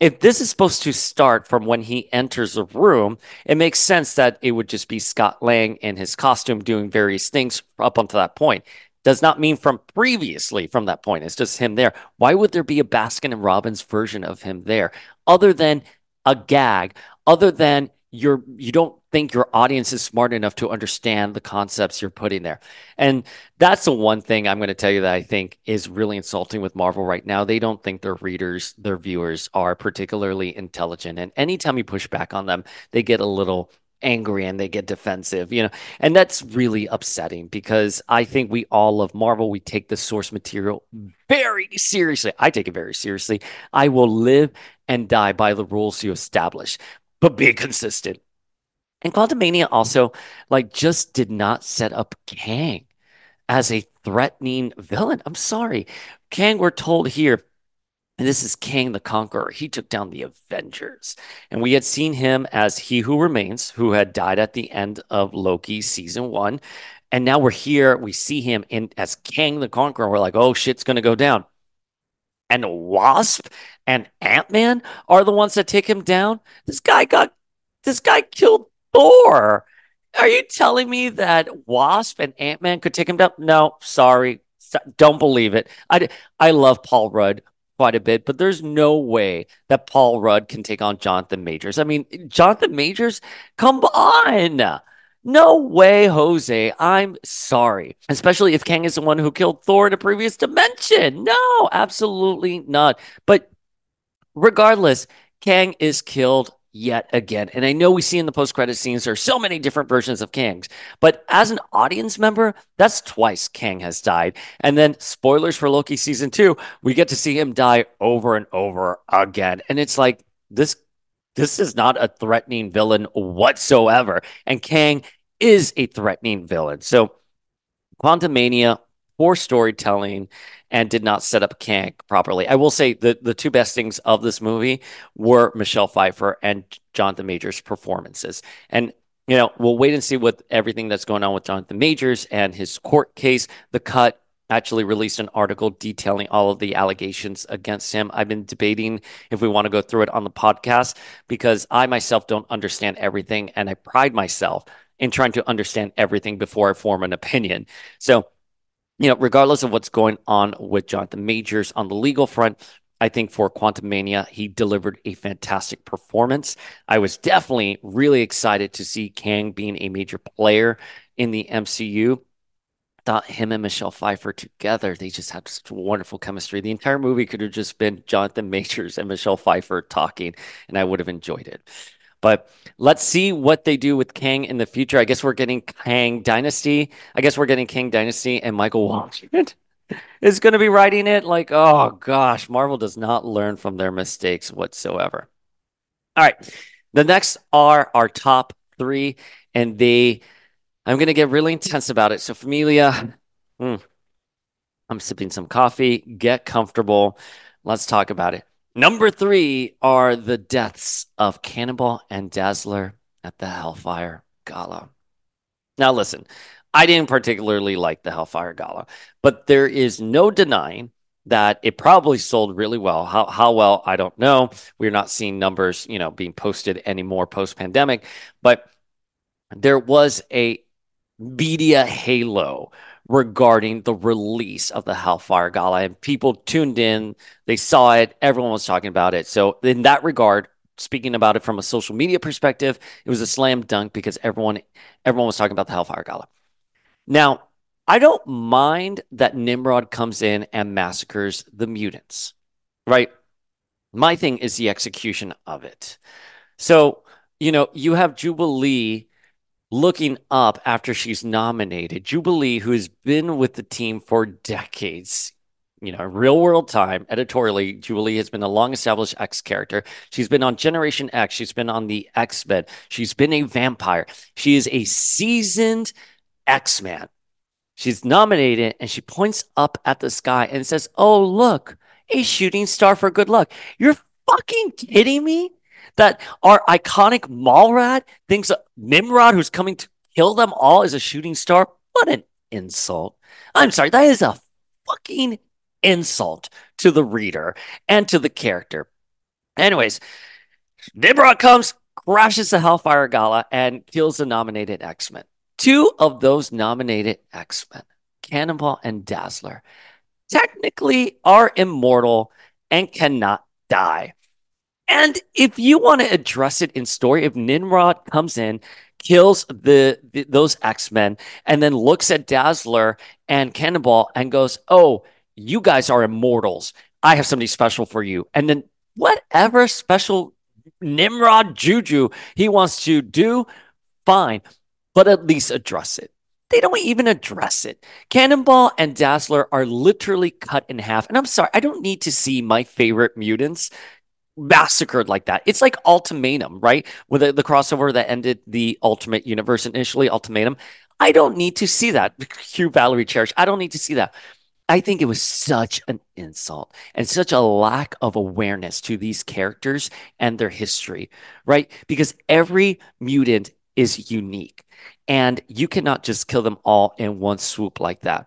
If this is supposed to start from when he enters the room, it makes sense that it would just be Scott Lang in his costume doing various things up until that point. Does not mean from previously from that point. It's just him there. Why would there be a Baskin and Robbins version of him there? Other than a gag, other than you don't think your audience is smart enough to understand the concepts you're putting there. And that's the one thing I'm going to tell you that I think is really insulting with Marvel right now. They don't think their readers, their viewers are particularly intelligent. And anytime you push back on them, they get a little angry and they get defensive, and that's really upsetting because I think we all love Marvel. We take the source material very seriously. I take it very seriously. I will live and die by the rules you establish, but be consistent. And Quantumania also just did not set up Kang as a threatening villain. I'm sorry. Kang, we're told here, and this is Kang the Conqueror. He took down the Avengers. And we had seen him as He Who Remains, who had died at the end of Loki season 1. And now we're here. We see him as Kang the Conqueror. We're like, oh, shit's going to go down. And Wasp and Ant-Man are the ones that take him down. This guy killed Thor. Are you telling me that Wasp and Ant-Man could take him down? No, sorry. Don't believe it. I love Paul Rudd quite a bit, but there's no way that Paul Rudd can take on Jonathan Majors. I mean, Jonathan Majors, come on. No way, Jose. I'm sorry. Especially if Kang is the one who killed Thor in a previous dimension. No, absolutely not. But regardless, Kang is killed yet again. And I know we see in the post-credit scenes, there are so many different versions of Kang's, but as an audience member, that's twice Kang has died. And then spoilers for Loki season 2, we get to see him die over and over again. And it's like, this is not a threatening villain whatsoever. And Kang is a threatening villain. So Quantumania, poor storytelling, and did not set up Kang properly. I will say the two best things of this movie were Michelle Pfeiffer and Jonathan Majors' performances. And, we'll wait and see what everything that's going on with Jonathan Majors and his court case. The Cut actually released an article detailing all of the allegations against him. I've been debating if we want to go through it on the podcast because I myself don't understand everything, and I pride myself in trying to understand everything before I form an opinion. So, regardless of what's going on with Jonathan Majors on the legal front, I think for Quantumania, he delivered a fantastic performance. I was definitely really excited to see Kang being a major player in the MCU. Thought him and Michelle Pfeiffer together, they just had such wonderful chemistry. The entire movie could have just been Jonathan Majors and Michelle Pfeiffer talking, and I would have enjoyed it. But let's see what they do with Kang in the future. I guess we're getting Kang Dynasty, and Michael Waldron is going to be writing it. Oh, gosh, Marvel does not learn from their mistakes whatsoever. All right, the next are our top three, and I'm going to get really intense about it. So, Familia, I'm sipping some coffee. Get comfortable. Let's talk about it. Number 3 are the deaths of Cannonball and Dazzler at the Hellfire Gala. Now, listen, I didn't particularly like the Hellfire Gala, but there is no denying that it probably sold really well. How well, I don't know. We're not seeing numbers, you know, being posted anymore post-pandemic, but there was a media halo regarding the release of the Hellfire Gala, and people tuned in, they saw it, everyone was talking about it. So in that regard, speaking about it from a social media perspective, it was a slam dunk because everyone was talking about the Hellfire Gala. Now, I don't mind that Nimrod comes in and massacres the mutants, right? My thing is the execution of it. So, you know, you have Jubilee looking up after she's nominated. Jubilee, who has been with the team for decades, you know, real world time, editorially, Jubilee has been a long-established X character. She's been on Generation X. She's been on the X-Men. She's been a vampire. She is a seasoned X-Man. She's nominated, and she points up at the sky and says, "Oh, look, a shooting star for good luck." You're fucking kidding me? That our iconic Mallrat thinks Nimrod, who's coming to kill them all, is a shooting star? What an insult. I'm sorry, that is a fucking insult to the reader and to the character. Anyways, Nimrod comes, crashes the Hellfire Gala, and kills the nominated X-Men. Two of those nominated X-Men, Cannonball and Dazzler, technically are immortal and cannot die. And if you want to address it in story, if Nimrod comes in, kills those X-Men, and then looks at Dazzler and Cannonball and goes, "Oh, you guys are immortals. I have something special for you." And then whatever special Nimrod juju he wants to do, fine. But at least address it. They don't even address it. Cannonball and Dazzler are literally cut in half. And I'm sorry, I don't need to see my favorite mutants massacred like that. It's like Ultimatum, right? With the crossover that ended the Ultimate Universe initially, Ultimatum. I don't need to see that. Hugh Valerie Cherish, I don't need to see that. I think it was such an insult and such a lack of awareness to these characters and their history, right? Because every mutant is unique, and you cannot just kill them all in one swoop like that.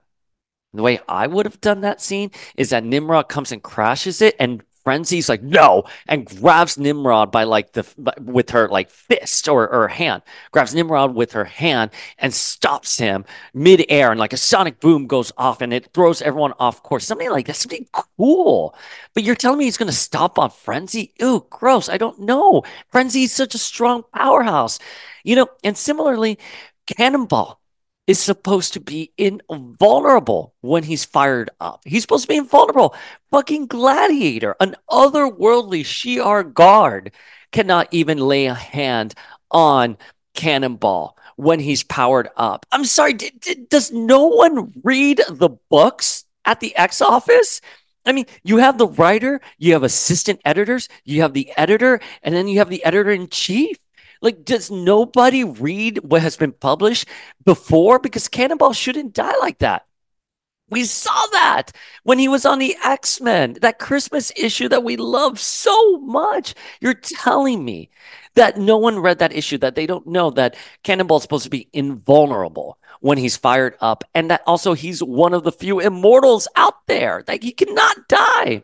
The way I would have done that scene is that Nimrod comes and crashes it, and Frenzy's like, "No," and grabs Nimrod by like with her like fist or hand, grabs Nimrod with her hand and stops him midair, and like a sonic boom goes off, and it throws everyone off course. Something like that, something cool. But you're telling me he's gonna stop on Frenzy? Ew, gross. I don't know. Frenzy's such a strong powerhouse, you know. And similarly, Cannonball is supposed to be invulnerable when he's fired up. He's supposed to be invulnerable. Fucking Gladiator, an otherworldly Shi'ar guard, cannot even lay a hand on Cannonball when he's powered up. I'm sorry, does no one read the books at the X office? I mean, you have the writer, you have assistant editors, you have the editor, and then you have the editor-in-chief. Like, does nobody read what has been published before? Because Cannonball shouldn't die like that. We saw that when he was on the X-Men, that Christmas issue that we love so much. You're telling me that no one read that issue, that they don't know that Cannonball's supposed to be invulnerable when he's fired up, and that also he's one of the few immortals out there, that he cannot die.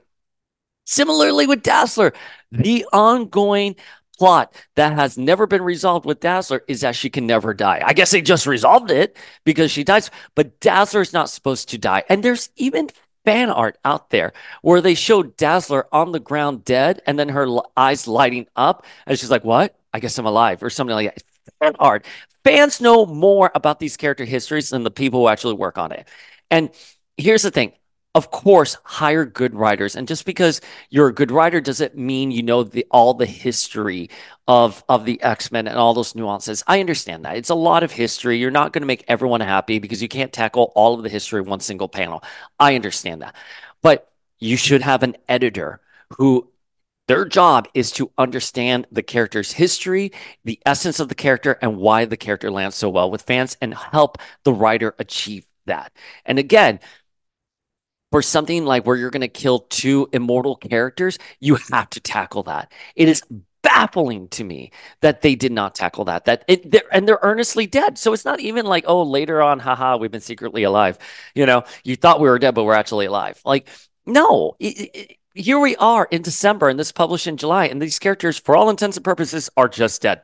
Similarly with Dazzler, the ongoing plot that has never been resolved with Dazzler is that she can never die. I guess they just resolved it because she dies, but Dazzler is not supposed to die. And there's even fan art out there where they show Dazzler on the ground dead, and then her eyes lighting up, and she's like, "What? I guess I'm alive," or something like that. Fan art. Fans know more about these character histories than the people who actually work on it. And here's the thing. Of course, hire good writers. And just because you're a good writer doesn't mean you know all the history of the X-Men and all those nuances. I understand that. It's a lot of history. You're not going to make everyone happy because you can't tackle all of the history in one single panel. I understand that. But you should have an editor who their job is to understand the character's history, the essence of the character, and why the character lands so well with fans, and help the writer achieve that. And again, for something like where you're going to kill two immortal characters, you have to tackle that. It is baffling to me that they did not tackle that. They're earnestly dead. So it's not even like, oh, later on, haha, we've been secretly alive. You know, you thought we were dead, but we're actually alive. Like, no, here we are in December, and this published in July, and these characters, for all intents and purposes, are just dead.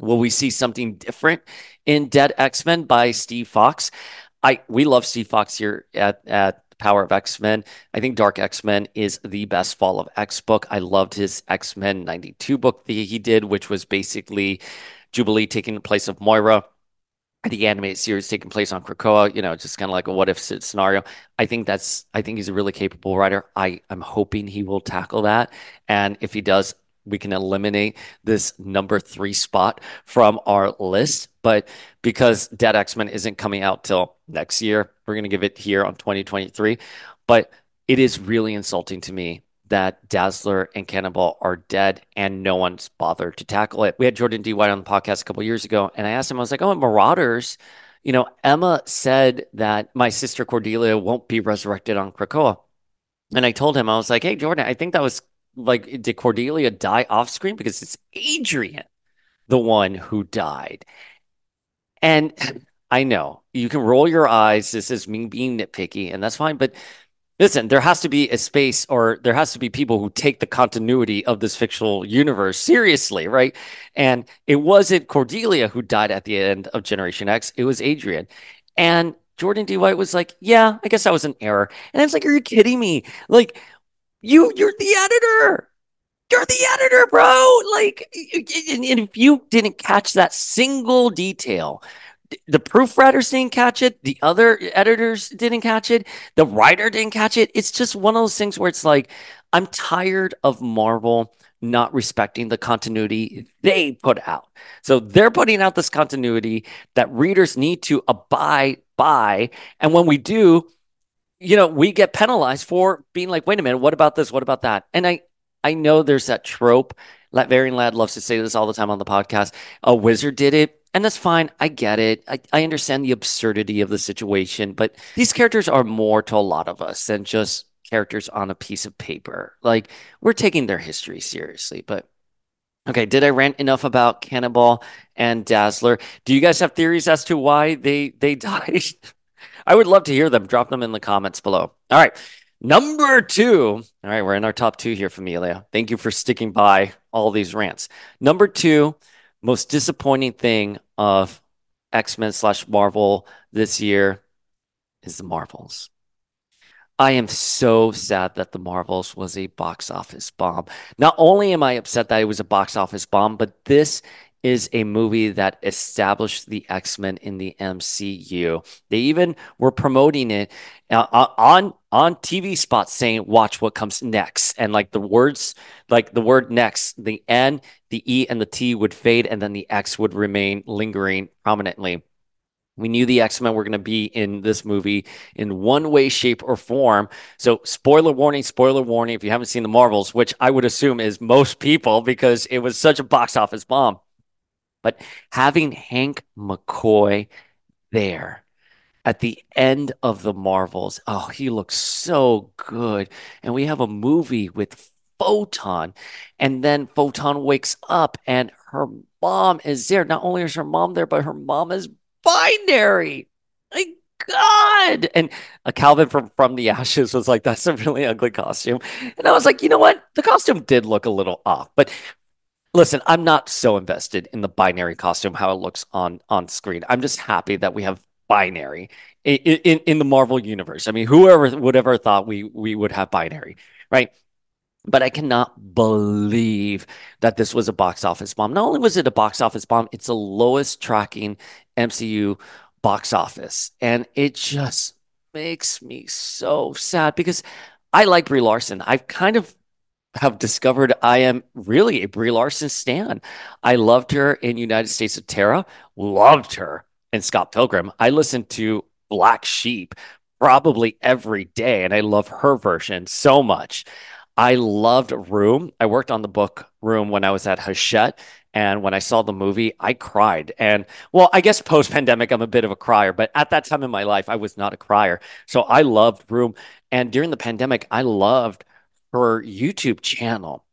Will we see something different in Dead X-Men by Steve Fox? We love Steve Fox here at Power of X-Men. I think Dark X-Men is the best Fall of X book. I loved his X-Men 92 book that he did, which was basically Jubilee taking the place of Moira. The animated series taking place on Krakoa, you know, just kind of like a what if scenario. I think he's a really capable writer. I'm hoping he will tackle that. And if he does, we can eliminate this number 3 spot from our list. But because Dead X-Men isn't coming out till next year, we're going to give it here on 2023. But it is really insulting to me that Dazzler and Cannonball are dead and no one's bothered to tackle it. We had Jordan D. White on the podcast a couple years ago, and I asked him, I was like, oh, and Marauders, you know, Emma said that my sister Cordelia won't be resurrected on Krakoa. And I told him, I was like, hey, Jordan, I think that was like, did Cordelia die off screen? Because it's Adrian, the one who died. And I know you can roll your eyes. This is me being nitpicky, and that's fine. But listen, there has to be a space, or there has to be people who take the continuity of this fictional universe seriously, right? And it wasn't Cordelia who died at the end of Generation X. It was Adrian. And Jordan D. White was like, yeah, I guess that was an error. And I was like, are you kidding me? Like, you're the editor. You're the editor, bro. Like, and if you didn't catch that single detail, the proofreaders didn't catch it. The other editors didn't catch it. The writer didn't catch it. It's just one of those things where it's like, I'm tired of Marvel not respecting the continuity they put out. So they're putting out this continuity that readers need to abide by. And when we do, you know, we get penalized for being like, wait a minute, what about this? What about that? And I know there's that trope. Latvarian Lad loves to say this all the time on the podcast. A wizard did it. And that's fine. I get it. I understand the absurdity of the situation, but these characters are more to a lot of us than just characters on a piece of paper. Like, we're taking their history seriously. But okay, did I rant enough about Cannonball and Dazzler? Do you guys have theories as to why they died? I would love to hear them. Drop them in the comments below. All right. Number 2. All right, we're in our top 2 here, Familia. Thank you for sticking by all these rants. Number 2, most disappointing thing of X-Men / Marvel this year is The Marvels. I am so sad that The Marvels was a box office bomb. Not only am I upset that it was a box office bomb, but this is a movie that established the X-Men in the MCU. They even were promoting it on TV spots saying, watch what comes next. And like the words, like the word next, the N, the E, and the T would fade, and then the X would remain lingering prominently. We knew the X-Men were going to be in this movie in one way, shape, or form. So spoiler warning, if you haven't seen The Marvels, which I would assume is most people because it was such a box office bomb. But having Hank McCoy there at the end of The Marvels, oh, he looks so good. And we have a movie with Photon, and then Photon wakes up and her mom is there. Not only is her mom there, but her mom is binary. My God. And a Calvin from the Ashes was like, that's a really ugly costume. And I was like, you know what? The costume did look a little off, but listen, I'm not so invested in the binary costume, how it looks on screen. I'm just happy that we have binary in the Marvel universe. I mean, whoever would ever thought we would have binary, right? But I cannot believe that this was a box office bomb. Not only was it a box office bomb, it's the lowest tracking MCU box office. And it just makes me so sad because I like Brie Larson. I've kind of have discovered I am really a Brie Larson stan. I loved her in United States of Terror, loved her in Scott Pilgrim. I listened to Black Sheep probably every day, and I love her version so much. I loved Room. I worked on the book Room when I was at Hachette, and when I saw the movie, I cried. And well, I guess post-pandemic, I'm a bit of a crier, but at that time in my life, I was not a crier. So I loved Room. And during the pandemic, I loved her YouTube channel.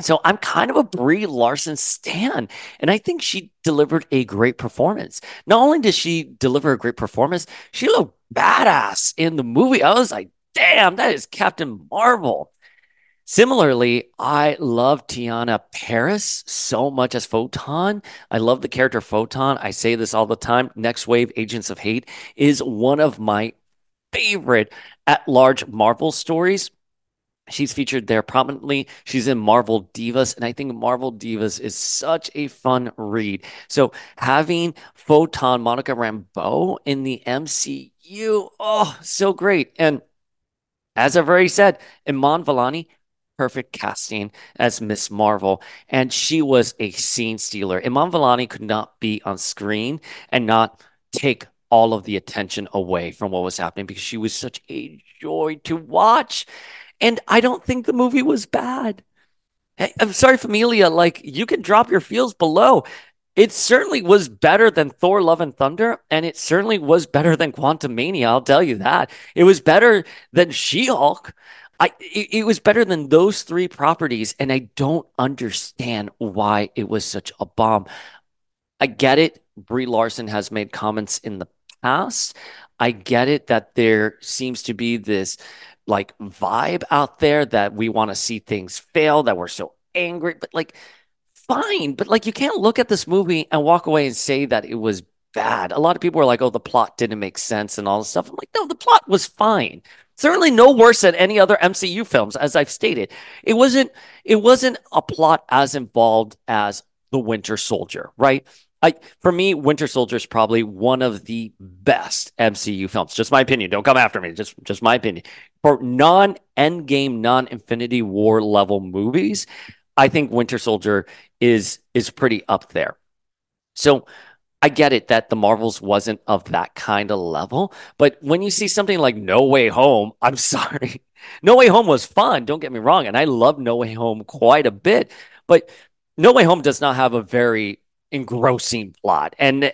So I'm kind of a Brie Larson stan, and I think she delivered a great performance. Not only did she deliver a great performance, she looked badass in the movie. I was like, damn, that is Captain Marvel. Similarly, I love Tiana Paris so much as Photon. I love the character Photon. I say this all the time. Next Wave Agents of Hate is one of my favorite at-large Marvel stories. She's featured there prominently. She's in Marvel Divas, and I think Marvel Divas is such a fun read. So having Photon Monica Rambeau in the MCU, oh, so great. And as I've already said, Iman Vellani, perfect casting as Ms. Marvel, and she was a scene stealer. Iman Vellani could not be on screen and not take all of the attention away from what was happening because she was such a joy to watch. And I don't think the movie was bad. Hey, I'm sorry, Familia, like, you can drop your feels below. It certainly was better than Thor: Love and Thunder, and it certainly was better than Quantumania, I'll tell you that. It was better than She-Hulk. It was better than those three properties, and I don't understand why it was such a bomb. I get it. Brie Larson has made comments in the past. I get it that there seems to be this like vibe out there that we want to see things fail, that we're so angry, but like, fine. But like, you can't look at this movie and walk away and say that it was bad. A lot of people are like, oh, the plot didn't make sense and all this stuff. I'm like, no, the plot was fine. Certainly no worse than any other MCU films, as I've stated. It wasn't a plot as involved as The Winter Soldier, right? For me, Winter Soldier is probably one of the best MCU films. Just my opinion. Don't come after me. Just my opinion. For non-Endgame, non-Infinity War level movies, I think Winter Soldier is pretty up there. So I get it that The Marvels wasn't of that kind of level. But when you see something like No Way Home, I'm sorry. No Way Home was fun. Don't get me wrong. And I love No Way Home quite a bit. But No Way Home does not have a very engrossing plot. And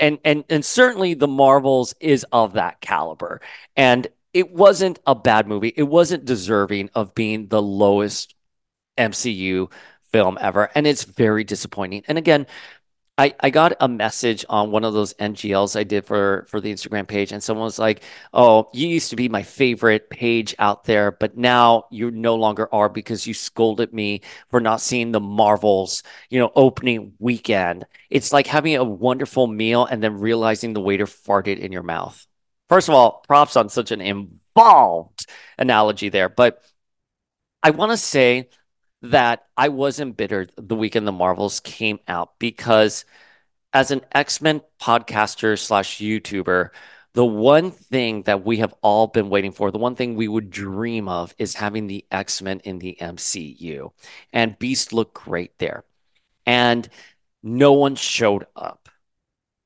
certainly The Marvels is of that caliber. And it wasn't a bad movie. It wasn't deserving of being the lowest MCU film ever, and it's very disappointing. And again, I got a message on one of those NGLs I did for the Instagram page, and someone was like, oh, you used to be my favorite page out there, but now you no longer are because you scolded me for not seeing The Marvels, opening weekend. It's like having a wonderful meal and then realizing the waiter farted in your mouth. First of all, props on such an involved analogy there, but I want to say that I was embittered the weekend The Marvels came out because as an X-Men podcaster / YouTuber, the one thing that we have all been waiting for, the one thing we would dream of is having the X-Men in the MCU. And Beast looked great there. And no one showed up.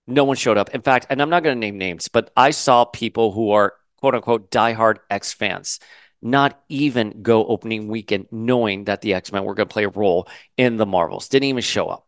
No one showed up. In fact, and I'm not going to name names, but I saw people who are quote-unquote diehard X fans not even go opening weekend knowing that the X-Men were going to play a role in The Marvels. Didn't even show up.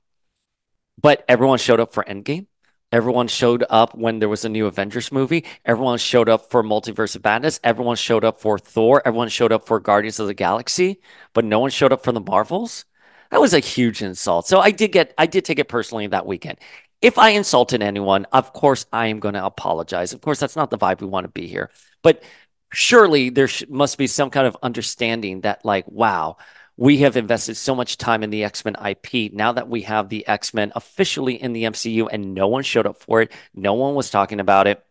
But everyone showed up for Endgame. Everyone showed up when there was a new Avengers movie. Everyone showed up for Multiverse of Madness. Everyone showed up for Thor. Everyone showed up for Guardians of the Galaxy. But no one showed up for The Marvels. That was a huge insult. So I did take it personally that weekend. If I insulted anyone, of course, I am going to apologize. Of course, that's not the vibe we want to be here. But surely there must be some kind of understanding that, like, wow, we have invested so much time in the X-Men IP. Now that we have the X-Men officially in the MCU and no one showed up for it, no one was talking about it.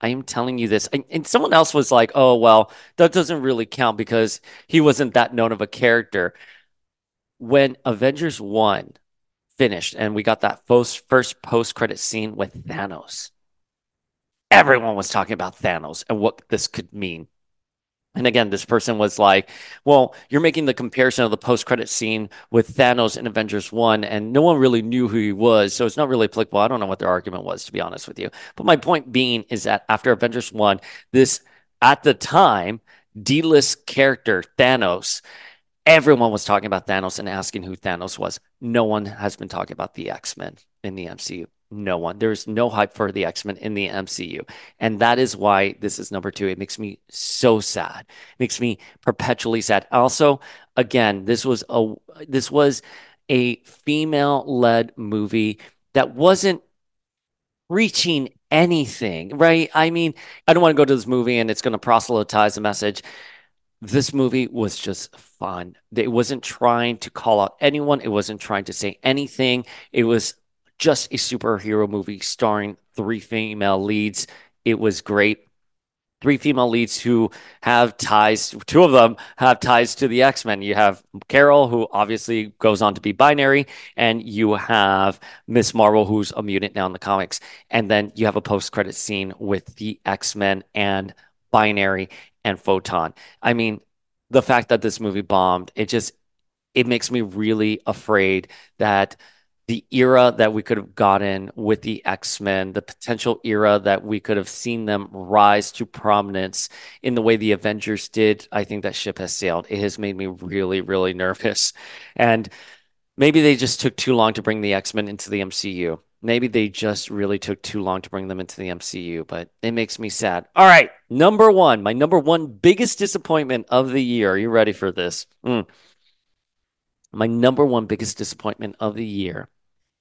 I am telling you this. And someone else was like, oh, well, that doesn't really count because he wasn't that known of a character. When Avengers 1 finished and we got that first post-credit scene with Thanos, everyone was talking about Thanos and what this could mean. And again, this person was like, well, you're making the comparison of the post-credit scene with Thanos in Avengers 1, and no one really knew who he was, so it's not really applicable. I don't know what their argument was, to be honest with you. But my point being is that after Avengers 1, this, at the time, D-list character, Thanos, everyone was talking about Thanos and asking who Thanos was. No one has been talking about the X-Men in the MCU. no one. There's no hype for the X-Men in the MCU. And that is why this is number 2. It makes me so sad. It makes me perpetually sad. Also, again, this was a female-led movie that wasn't reaching anything, right? I mean, I don't want to go to this movie and it's going to proselytize the message. This movie was just fun. It wasn't trying to call out anyone. It wasn't trying to say anything. It was just a superhero movie starring 3 female leads. It was great. 3 female leads who have ties, 2 of them have ties to the X-Men. You have Carol, who obviously goes on to be binary, and you have Ms. Marvel, who's a mutant now in the comics. And then you have a post-credit scene with the X-Men and Binary and Photon. I mean, the fact that this movie bombed, it makes me really afraid that the era that we could have gotten with the X-Men, the potential era that we could have seen them rise to prominence in the way the Avengers did, I think that ship has sailed. It has made me really, really nervous. And maybe they just took too long to bring the X-Men into the MCU. Maybe they just really took too long to bring them into the MCU, but it makes me sad. All right, number 1, my number 1 biggest disappointment of the year. Are you ready for this? My number 1 biggest disappointment of the year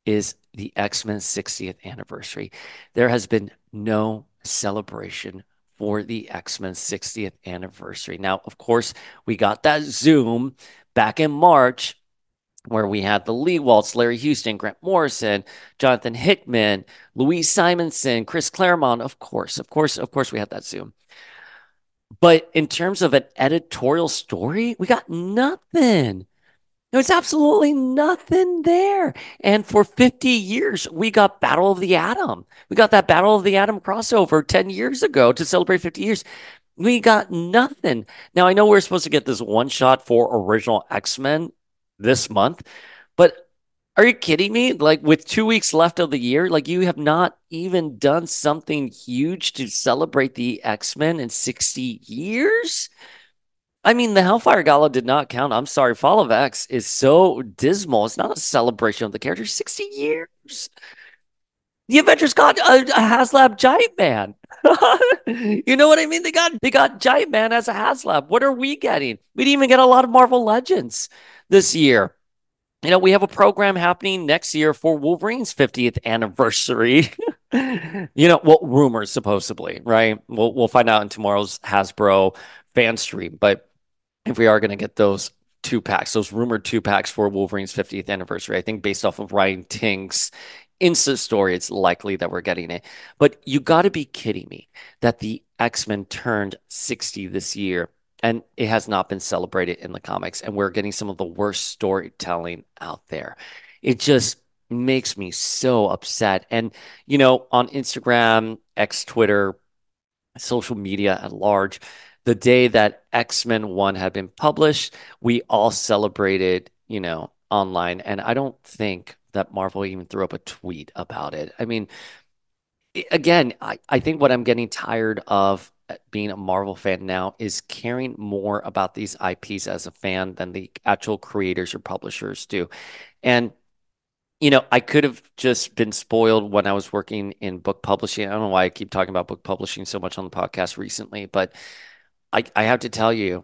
is the X-Men's 60th anniversary. There has been no celebration for the X-Men's 60th anniversary. Now, of course, we got that Zoom back in March where we had the Lee Waltz, Larry Houston, Grant Morrison, Jonathan Hickman, Louise Simonson, Chris Claremont. Of course, we had that Zoom. But in terms of an editorial story, we got nothing. There's absolutely nothing there. And for 50 years, we got Battle of the Atom. We got that Battle of the Atom crossover 10 years ago to celebrate 50 years. We got nothing. Now, I know we're supposed to get this one shot for original X-Men this month, but are you kidding me? Like, with 2 weeks left of the year, like, you have not even done something huge to celebrate the X-Men in 60 years? I mean, the Hellfire Gala did not count. I'm sorry. Fall of X is so dismal. It's not a celebration of the character. 60 years. The Avengers got a HasLab Giant Man. You know what I mean? They got Giant Man as a HasLab. What are we getting? We didn't even get a lot of Marvel Legends this year. You know, we have a program happening next year for Wolverine's 50th anniversary. You know, well, rumors, supposedly, right? We'll find out in tomorrow's Hasbro fan stream. But if we are going to get those 2-packs, those rumored 2-packs for Wolverine's 50th anniversary, I think based off of Ryan Ting's Insta story, it's likely that we're getting it. But you got to be kidding me that the X-Men turned 60 this year, and it has not been celebrated in the comics, and we're getting some of the worst storytelling out there. It just makes me so upset. And, you know, on Instagram, X, Twitter, social media at large, the day that X-Men 1 had been published, we all celebrated, you know, online. And I don't think that Marvel even threw up a tweet about it. I mean, again, I think what I'm getting tired of being a Marvel fan now is caring more about these IPs as a fan than the actual creators or publishers do. And, you know, I could have just been spoiled when I was working in book publishing. I don't know why I keep talking about book publishing so much on the podcast recently, but I have to tell you,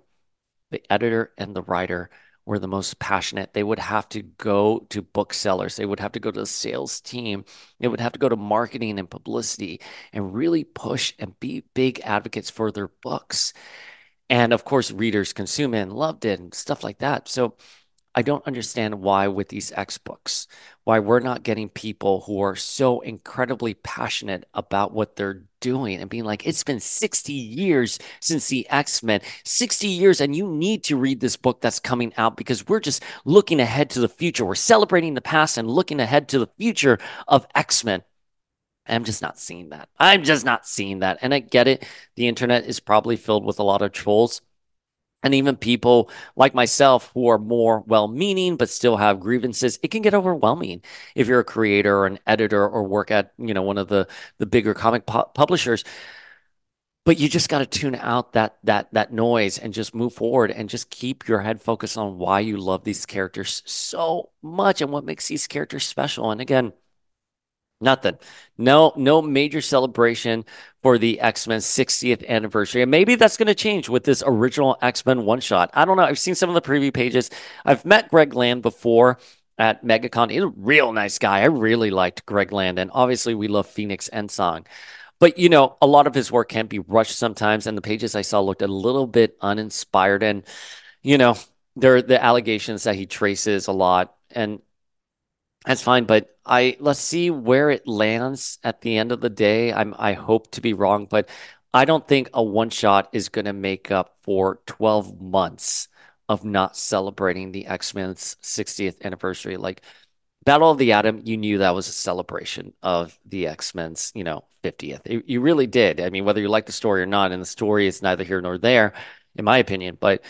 the editor and the writer were the most passionate. They would have to go to booksellers. They would have to go to the sales team. They would have to go to marketing and publicity and really push and be big advocates for their books. And of course, readers consume it and loved it and stuff like that. So I don't understand why with these X books, why we're not getting people who are so incredibly passionate about what they're doing and being like, it's been 60 years since the X-Men, 60 years, and you need to read this book that's coming out because we're just looking ahead to the future. We're celebrating the past and looking ahead to the future of X-Men. I'm just not seeing that. I'm just not seeing that. And I get it. The internet is probably filled with a lot of trolls. And even people like myself who are more well-meaning but still have grievances, it can get overwhelming if you're a creator or an editor or work at, you know, one of the bigger comic publishers. But you just got to tune out that noise and just move forward and just keep your head focused on why you love these characters so much and what makes these characters special. And again, Nothing. No major celebration for the X-Men 60th anniversary. And maybe that's going to change with this original X-Men one-shot. I don't know. I've seen some of the preview pages. I've met Greg Land before at MegaCon. He's a real nice guy. I really liked Greg Land. And obviously, we love Phoenix Ensong. But, you know, a lot of his work can be rushed sometimes. And the pages I saw looked a little bit uninspired. And, you know, there are the allegations that he traces a lot. And that's fine, but let's see where it lands at the end of the day. I hope to be wrong, but I don't think a one-shot is going to make up for 12 months of not celebrating the X-Men's 60th anniversary. Like, Battle of the Atom, you knew that was a celebration of the X-Men's, 50th. You really did. I mean, whether you like the story or not, and the story is neither here nor there, in my opinion, but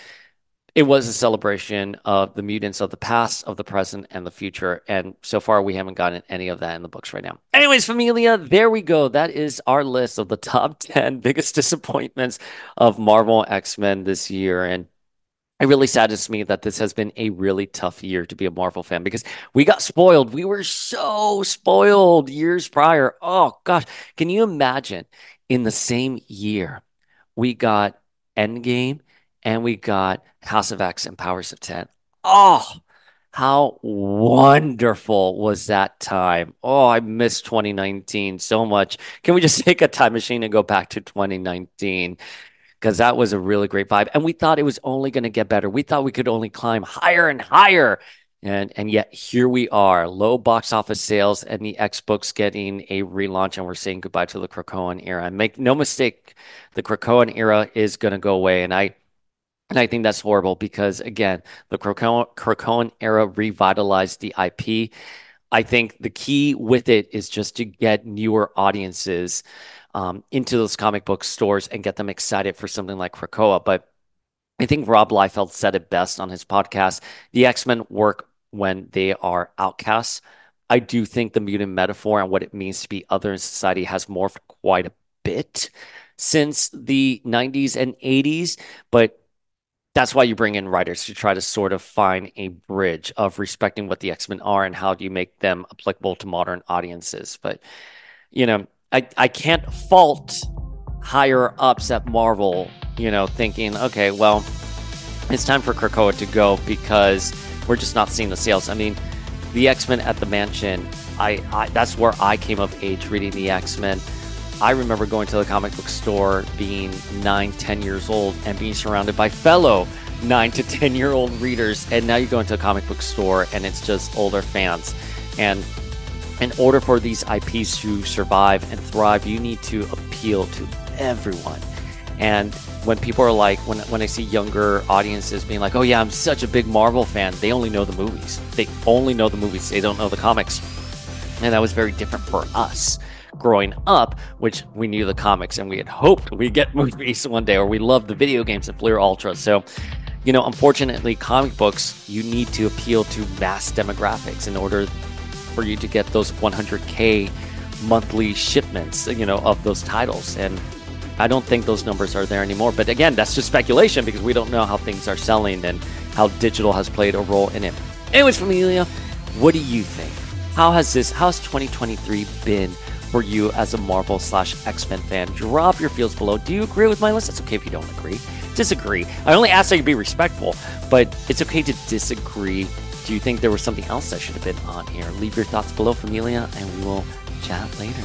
it was a celebration of the mutants of the past, of the present, and the future. And so far, we haven't gotten any of that in the books right now. Anyways, familia, there we go. That is our list of the top 10 biggest disappointments of Marvel X-Men this year. And it really saddens me that this has been a really tough year to be a Marvel fan, because we got spoiled. We were so spoiled years prior. Oh, gosh. Can you imagine in the same year we got Endgame, and we got House of X and Powers of 10. Oh, how wonderful was that time. Oh, I miss 2019 so much. Can we just take a time machine and go back to 2019? Because that was a really great vibe. And we thought it was only going to get better. We thought we could only climb higher and higher. And yet here we are, low box office sales and the X-Books getting a relaunch, and we're saying goodbye to the Krakoan era. And make no mistake, the Krakoan era is going to go away. And I think that's horrible because, again, the Krakoan era revitalized the IP. I think the key with it is just to get newer audiences into those comic book stores and get them excited for something like Krakoa. But I think Rob Liefeld said it best on his podcast. The X-Men work when they are outcasts. I do think the mutant metaphor and what it means to be other in society has morphed quite a bit since the 90s and 80s. But that's why you bring in writers to try to sort of find a bridge of respecting what the X-Men are and how do you make them applicable to modern audiences. But, I can't fault higher ups at Marvel, thinking, okay, well, it's time for Krakoa to go because we're just not seeing the sales. I mean, the X-Men at the mansion, I that's where I came of age reading the X-Men. I remember going to the comic book store, being 9, 10 years old, and being surrounded by fellow 9 to 10-year-old readers. And now you go into a comic book store, and it's just older fans. And in order for these IPs to survive and thrive, you need to appeal to everyone. And when people are like, when I see younger audiences being like, oh yeah, I'm such a big Marvel fan, they only know the movies. They only know the movies. They don't know the comics. And that was very different for us growing up, which we knew the comics and we had hoped we'd get movies one day, or we loved the video games and Fleer Ultra. So, unfortunately, comic books, you need to appeal to mass demographics in order for you to get those 100K monthly shipments, of those titles. And I don't think those numbers are there anymore. But again, that's just speculation because we don't know how things are selling and how digital has played a role in it. Anyways, familia, what do you think? How's 2023 been for you as a Marvel /X-Men fan? Drop your feels below. Do you agree with my list? It's okay if you don't agree. Disagree. I only ask that you be respectful, but it's okay to disagree. Do you think there was something else that should have been on here? Leave your thoughts below, familia, and we will chat later.